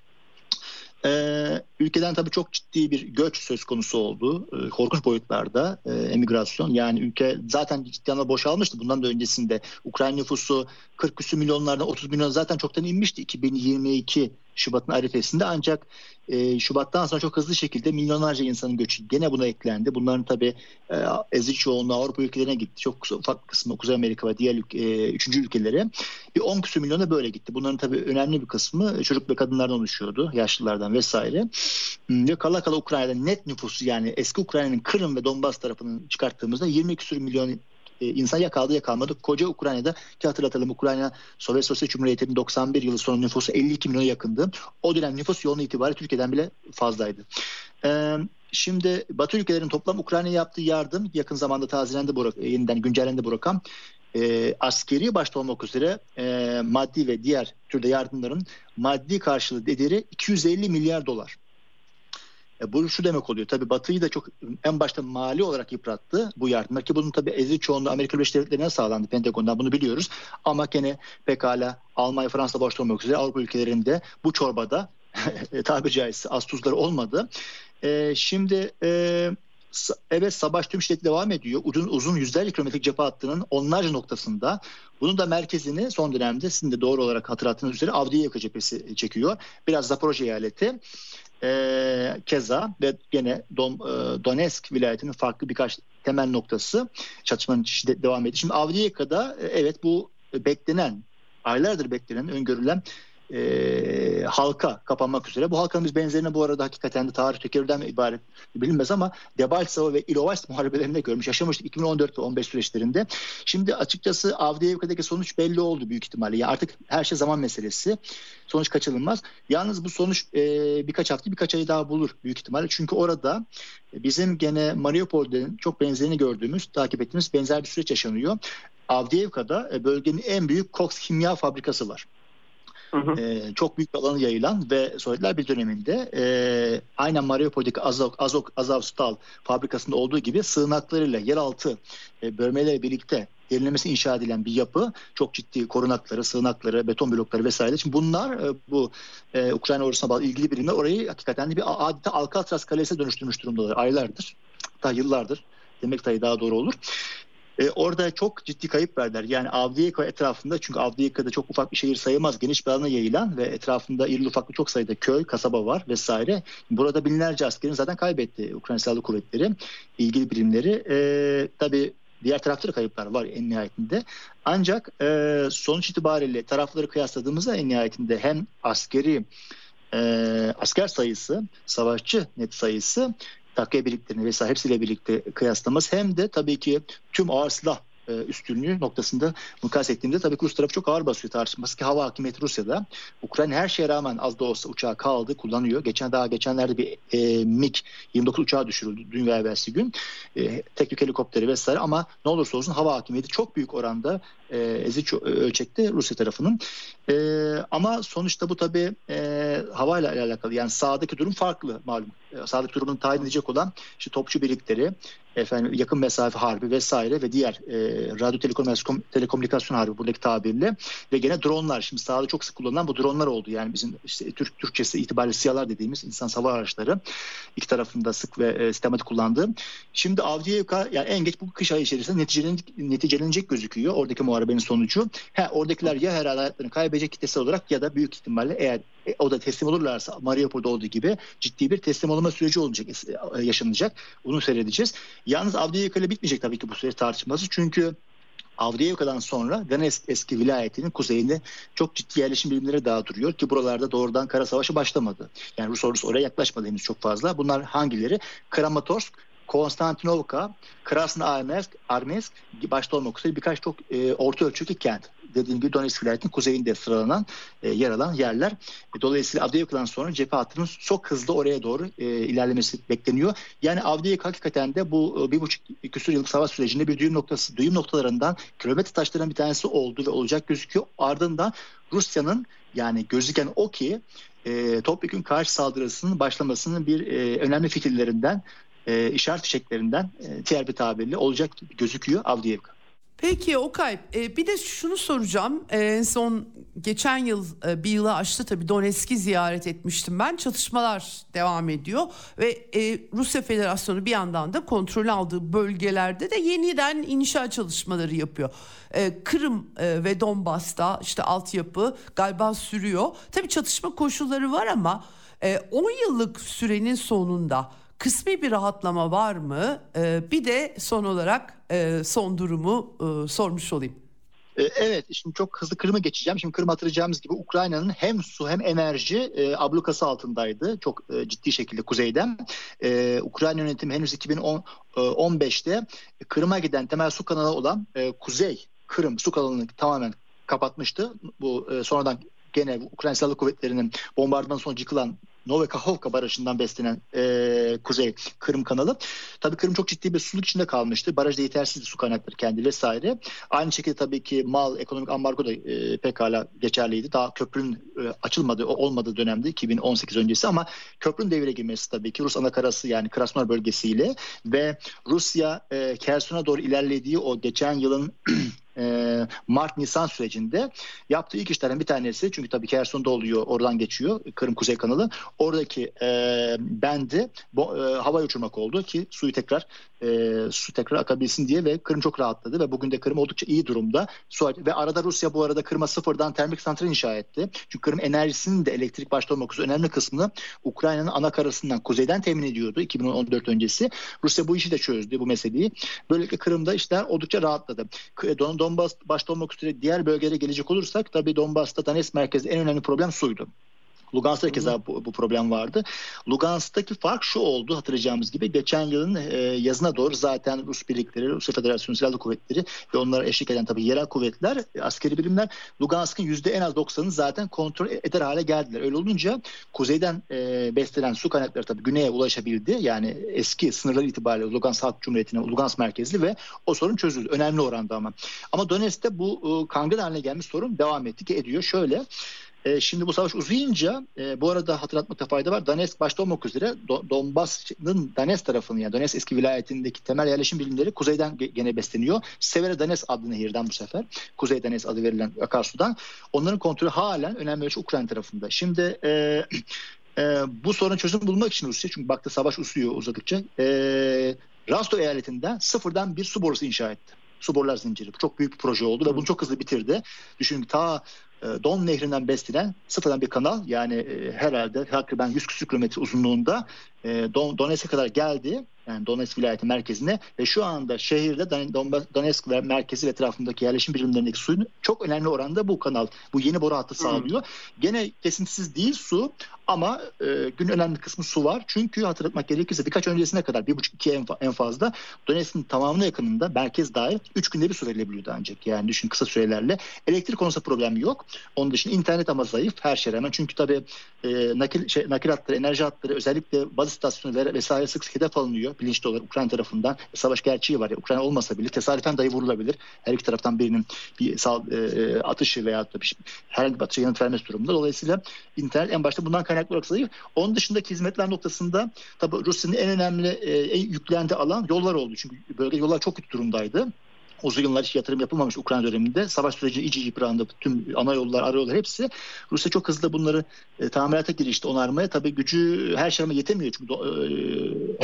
Ee, ülkeden tabii çok ciddi bir göç söz konusu oldu. Ee, korkunç boyutlarda e, emigrasyon. Yani ülke zaten ciddi anlamda boşalmıştı. Bundan da öncesinde Ukrayna nüfusu kırk küsur milyonlardan otuz milyona zaten çoktan inmişti. iki bin yirmi iki Şubat'ın arifesinde, ancak e, Şubat'tan sonra çok hızlı şekilde milyonlarca insanın göçü gene buna eklendi. Bunların tabii e, ezici çoğunluğu Avrupa ülkelerine gitti. Çok ufak kısmı Kuzey Amerika ve diğer e, üçüncü ülkelere. Bir on küsur milyona böyle gitti. Bunların tabii önemli bir kısmı çocuk ve kadınlardan oluşuyordu. Yaşlılardan vesaire. Ve kala kala Ukrayna'da net nüfusu, yani eski Ukrayna'nın Kırım ve Donbas tarafını çıkarttığımızda yirmi küsur milyon insan ya kaldı ya kalmadı. Koca Ukrayna'da, ki hatırlatalım, Ukrayna Sovyet Sosyalist Cumhuriyeti'nin doksan bir yılı sonu nüfusu elli iki milyona yakındı. O dönem nüfus yoğunluğu itibariyle Türkiye'den bile fazlaydı. Ee, şimdi Batı ülkelerinin toplam Ukrayna'ya yaptığı yardım yakın zamanda tazelendi, bu, yeniden güncellendi bu rakam. E, askeri başta olmak üzere e, maddi ve diğer türde yardımların maddi karşılığı değeri iki yüz elli milyar dolar. E, bu şu demek oluyor, tabii Batı'yı da çok en başta mali olarak yıprattı bu yardımlar, ki bunun tabii ezici çoğunluğu Amerika Birleşik Devletleri'ne sağlandı, Pentagon'dan bunu biliyoruz, ama gene pekala Almanya, Fransa başta olmak üzere Avrupa ülkelerinde bu çorbada tabiri caizse az tuzları olmadı. E, şimdi e, evet savaş tüm şiddetli devam ediyor. Uzun, uzun yüzlerce kilometrelik cephe hattının onlarca noktasında. Bunun da merkezini son dönemde sizin de doğru olarak hatırlattığınız üzere Avdiivka cephesi çekiyor. Biraz Zaporojye eyaleti. Ee, keza ve gene Don, e, Donetsk vilayetinin farklı birkaç temel noktası çatışmanın şiddeti devam ediyor. Şimdi Avdiivka'da e, evet bu beklenen, aylardır beklenen, öngörülen E, halka kapanmak üzere. Bu halkanın biz benzerini bu arada hakikaten de tarih tekerrürden ibaret bilinmez ama Debaltseve ve İlovaysk muharebelerinde görmüş, yaşamıştık iki bin on dört ve on beş süreçlerinde. Şimdi açıkçası Avdiivka'daki sonuç belli oldu büyük ihtimalle. Yani artık her şey zaman meselesi. Sonuç kaçınılmaz. Yalnız bu sonuç e, birkaç hafta, birkaç ay daha bulur büyük ihtimalle. Çünkü orada bizim gene Mariupol'den çok benzerini gördüğümüz, takip ettiğimiz benzer bir süreç yaşanıyor. Avdiivka'da bölgenin en büyük koks kimya fabrikası var. Hı hı. Ee, çok büyük bir alanı yayılan ve Sovyetler bir döneminde e, aynen Mariupol'daki Azov, Azov, Azovstal fabrikasında olduğu gibi sığınaklarıyla yeraltı e, bölmeleriyle birlikte derinlemesine inşa edilen bir yapı. Çok ciddi korunakları, sığınakları, beton blokları vesaire. Şimdi bunlar e, bu e, Ukrayna ordusuna bağlı ilgili birimler orayı hakikaten de bir adeta Alcatraz kalesine dönüştürmüş durumdalar. Aylardır, hatta yıllardır demek dahi daha doğru olur. E, orada çok ciddi kayıp verdiler. Yani Avdiivka etrafında, çünkü Avdiivka'da çok ufak bir şehir sayılmaz. Geniş bir alana yayılan ve etrafında irili ufaklı çok sayıda köy, kasaba var vesaire. Burada binlerce askerini zaten kaybetti Ukrayna Silahlı Kuvvetleri, ilgili birimleri. E, tabii diğer tarafta da kayıplar var en nihayetinde. Ancak e, sonuç itibariyle tarafları kıyasladığımızda en nihayetinde hem askeri e, asker sayısı, savaşçı net sayısı, takviye birliklerini vesaire hepsiyle birlikte kıyaslaması hem de tabii ki tüm ağır silah üstünlüğü noktasında mukayese ettiğimde tabii ki Rus tarafı çok ağır basıyor tartışması ki hava hakimiyeti Rusya'da. Ukrayna her şeye rağmen az da olsa uçağı kaldı, kullanıyor. Geçen daha geçenlerde bir e, mig yirmi dokuz uçağı düşürüldü dün ve evvelsi gün. E, tek yük helikopteri vesaire ama ne olursa olsun hava hakimiyeti çok büyük oranda e, ezici ölçekte Rusya tarafının. E, ama sonuçta bu tabii e, havayla alakalı. Yani sahadaki durum farklı malum. E, sahadaki durumunu tayin edecek olan işte topçu birlikleri, efendim yakın mesafe harbi vesaire ve diğer e, radyo telekom, telekomünikasyon harbi buradaki tabirle ve gene dronlar. Şimdi sahada çok sık kullanılan bu dronlar oldu. Yani bizim işte Türk Türkçesi itibariyle siyalar dediğimiz insan hava araçları iki tarafında sık ve e, sistematik kullandığı. Şimdi Avdiivka yani en geç bu kış ayı içerisinde neticelenecek, neticelenecek gözüküyor. Oradaki muharebenin sonucu. Ha, oradakiler ya herhalde hayatlarını kaybedecek kitlesel olarak ya da büyük ihtimalle eğer e, o da teslim olurlarsa Mariupol'da olduğu gibi ciddi bir teslim olma süreci olacak, e, yaşanacak. Bunu seyredeceğiz. Yalnız Avdiivka ile bitmeyecek tabii ki bu süreç tartışması. Çünkü Avdiivka'dan sonra Donetsk eski vilayetinin kuzeyinde çok ciddi yerleşim birimleri daha duruyor ki buralarda doğrudan kara savaşı başlamadı. Yani Rus ordusu oraya yaklaşmadı henüz çok fazla. Bunlar hangileri? Kramatorsk, Konstantinovka, Krasnoarmeysk, Armeysk başta olmak üzere birkaç çok e, orta ölçekli kent. Dediğim gibi Donetsk vilayetinin kuzeyinde sıralanan e, yer alan yerler. Dolayısıyla Avdiivka'dan sonra cephe hattının çok hızlı oraya doğru e, ilerlemesi bekleniyor. Yani Avdiivka hakikaten de bu e, bir buçuk küsur yıllık savaş sürecinde bir düğüm noktası, düğüm noktalarından kilometre taşlarından bir tanesi oldu ve olacak gözüküyor. Ardından Rusya'nın yani gözüken o ki e, topyekun karşı saldırısının başlamasının bir e, önemli fikirlerinden, e, işaret fişeklerinden e, diğer bir tabirle olacak gözüküyor Avdiivka. Peki Okay, bir de şunu soracağım. En son geçen yıl bir yıla aştı tabii Donetsk'i ziyaret etmiştim ben. Çatışmalar devam ediyor ve Rusya Federasyonu bir yandan da kontrol aldığı bölgelerde de yeniden inşa çalışmaları yapıyor. Kırım ve Donbas'ta işte altyapı galiba sürüyor. Tabii çatışma koşulları var ama on yıllık sürenin sonunda kısmi bir rahatlama var mı? Bir de son olarak son durumu sormuş olayım. Evet, şimdi çok hızlı Kırım'a geçeceğim. Şimdi Kırım hatırlayacağımız gibi Ukrayna'nın hem su hem enerji ablukası altındaydı. Çok ciddi şekilde kuzeyden. Ukrayna yönetimi henüz iki bin on beşte Kırım'a giden temel su kanalı olan Kuzey Kırım su kanalını tamamen kapatmıştı. Bu sonradan gene Ukrayna Silahlı Kuvvetleri'nin bombardımanı sonucu yıkılan Nove Kakhovka barajından beslenen e, Kuzey Kırım kanalı. Tabii Kırım çok ciddi bir susuzluk içinde kalmıştı. Barajda yetersizdi su kaynakları kendi vesaire. Aynı şekilde tabii ki mal, ekonomik ambargo da e, pekala geçerliydi. Daha köprünün e, açılmadığı, olmadığı dönemde iki bin on sekiz öncesi ama köprünün devre girmesi tabii ki Rus anakarası yani Krasnodar bölgesiyle ve Rusya e, Kerson'a doğru ilerlediği o geçen yılın Mart-Nisan sürecinde yaptığı ilk işlerden bir tanesi, çünkü tabii Kerson'da oluyor, oradan geçiyor Kırım Kuzey Kanalı, oradaki bendi havaya uçurmak oldu ki suyu tekrar su tekrar akabilsin diye ve Kırım çok rahatladı ve bugün de Kırım oldukça iyi durumda. Ve arada Rusya bu arada Kırım'a sıfırdan termik santral inşa etti. Çünkü Kırım enerjisinin de elektrik başta olmak üzere önemli kısmını Ukrayna'nın ana karasından, kuzeyden temin ediyordu iki bin on dört öncesi. Rusya bu işi de çözdü, bu meseleyi. Böylelikle Kırım'da işler oldukça rahatladı. Donbas başta olmak üzere diğer bölgelere gelecek olursak tabii Donbas'ta Donetsk merkezde en önemli problem suydu. Lugansk'ta keza bu, bu problem vardı. Lugansk'taki fark şu oldu, hatırlayacağımız gibi geçen yılın e, yazına doğru zaten Rus birlikleri, Rus Federasyonu Silahlı Kuvvetleri ve onlara eşlik eden tabii yerel kuvvetler, askeri birimler Lugansk'ın yüzde en az doksanını zaten kontrol eder hale geldiler. Öyle olunca kuzeyden e, beslenen su kaynakları tabii güneye ulaşabildi. Yani eski sınırları itibariyle Lugansk Halk Cumhuriyeti'ne, Lugansk merkezli ve o sorun çözüldü. Önemli oranda ama. Ama Donetsk'te bu e, kangren haline gelmiş sorun devam etti ki ediyor. Şöyle, şimdi bu savaş uzayınca, bu arada hatırlatmakta fayda var. Donetsk başta olmak üzere Donbas'ın Donetsk tarafının, yani Donetsk eski vilayetindeki temel yerleşim birimleri kuzeyden gene besleniyor. Severodonetsk adlı nehirden bu sefer. Kuzey Donetsk adı verilen akarsudan. Onların kontrolü halen önemli ölçü Ukrayna tarafında. Şimdi e, e, bu sorun çözüm bulmak için Rusya, çünkü baktı savaş uzuyor uzadıkça, e, Rostov eyaletinden sıfırdan bir su borusu inşa etti. Su borular zinciri. Bu çok büyük bir proje oldu ve bunu çok hızlı bitirdi. Düşünün ta Don Nehri'nden beslenen sıfırdan bir kanal, yani e, herhalde takriben yüz küsur kilometre uzunluğunda e, Don, Donetsk'e kadar geldi. Yani Donetsk vilayeti merkezine ve şu anda şehirde Donetsk ve merkezi ve etrafındaki yerleşim birimlerindeki suyun çok önemli oranda bu kanal, bu yeni boru hattı sağlıyor. Hmm. Gene kesintisiz değil su ama e, günün önemli kısmı su var. Çünkü hatırlatmak gerekirse birkaç öncesine kadar, bir buçuk iki en fazla Donetsk'in tamamına yakınında merkez dahil üç günde bir su verilebiliyordu ancak. Yani düşün, kısa sürelerle. Elektrik konusunda problem yok. Onun dışında internet ama zayıf her şeye rağmen. Çünkü tabii e, nakil, şey, nakil hatları, enerji hatları, özellikle baz istasyonları vesaire sık sık hedef alınıyor. Bilinçli olarak Ukrayna tarafından savaş gerçeği var. Ya, Ukrayna olmasa bile tesadüfen dahi vurulabilir. Her iki taraftan birinin bir sal, e, atışı veya da bir, herhangi bir atışa yanıt vermesi durumunda. Dolayısıyla internet en başta bundan kaynaklı olarak zayıf. Onun dışındaki hizmetler noktasında tabii Rusya'nın en önemli e, en yüklendiği alan yollar oldu. Çünkü bölge yollar çok kötü durumdaydı. Uzun yıllar hiç yatırım yapılmamış Ukrayna döneminde. Savaş süreci iyice yıprandı. Tüm ana yollar, ara yollar hepsi. Rusya çok hızlı bunları e, tamirata girişti, onarmaya. Tabii gücü her şeye yetemiyor. Çünkü e,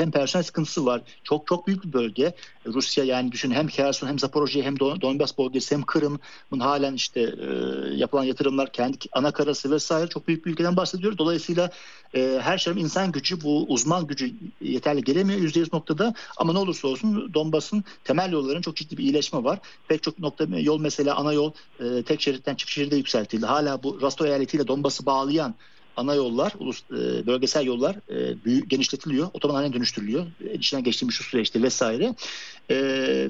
hem personel sıkıntısı var. Çok çok büyük bir bölge. Rusya, yani düşün, hem Kherson hem Zaporojye hem Don, Donbas bölgesi hem Kırım'ın halen işte e, yapılan yatırımlar, kendi ana karası vesaire, çok büyük bir ülkeden bahsediyoruz. Dolayısıyla e, her şeye insan gücü, bu uzman gücü yeterli gelemiyor yüzde yüz noktada. Ama ne olursa olsun Donbas'ın temel yolların çok ciddi bir iyileşmesi var. Pek çok nokta, yol mesela ana yol e, tek şeritten çift şeride yükseltildi. Hala bu Rostov eyaletiyle Donbas'ı bağlayan ana yollar, ulus, e, bölgesel yollar e, büyük, genişletiliyor. Otoban haline dönüştürülüyor. E, içinden geçtiğimiz şu süreçte vesaire. E,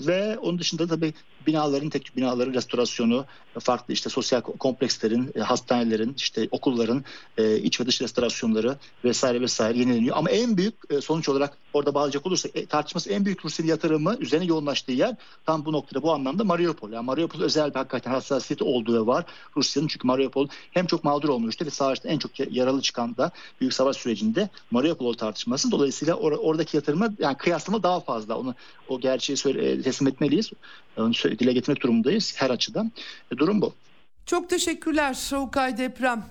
ve onun dışında tabii binaların, tek tük binaların restorasyonu, farklı işte sosyal komplekslerin, hastanelerin, işte okulların e, iç ve dış restorasyonları vesaire vesaire yenileniyor. Ama en büyük e, sonuç olarak orada bağlayacak olursak e, tartışması en büyük Rusya'nın yatırımı üzerine yoğunlaştığı yer tam bu noktada, bu anlamda Mariupol. Yani Mariupol özel bir hakikaten hassasiyeti olduğu var Rusya'nın, çünkü Mariupol hem çok mağdur olmuştu ve savaşta en çok yaralı çıkan da büyük savaş sürecinde Mariupol tartışması. Dolayısıyla or- oradaki yatırıma, yani kıyaslama daha fazla. Onu, o gerçeği söyle- teslim etmeliyiz. Onu söyle- dile getirmek durumundayız her açıdan. E, durum bu. Çok teşekkürler Şevkay Deprem.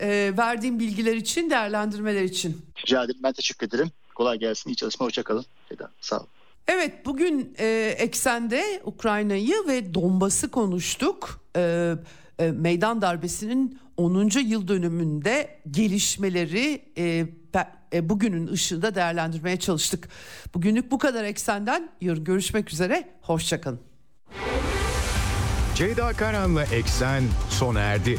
E, verdiğim bilgiler için, değerlendirmeler için. Rica ederim. Ben teşekkür ederim. Kolay gelsin. İyi çalışma. Hoşçakalın. Sağ olun. Evet, bugün e, Eksen'de Ukrayna'yı ve Donbas'ı konuştuk. E, e, Meydan Darbesi'nin onuncu yıl dönümünde gelişmeleri e, e, bugünün ışığında değerlendirmeye çalıştık. Bugünlük bu kadar Eksen'den. Yarın görüşmek üzere. Hoşçakalın. Ceyda Karan'la Eksen sona erdi.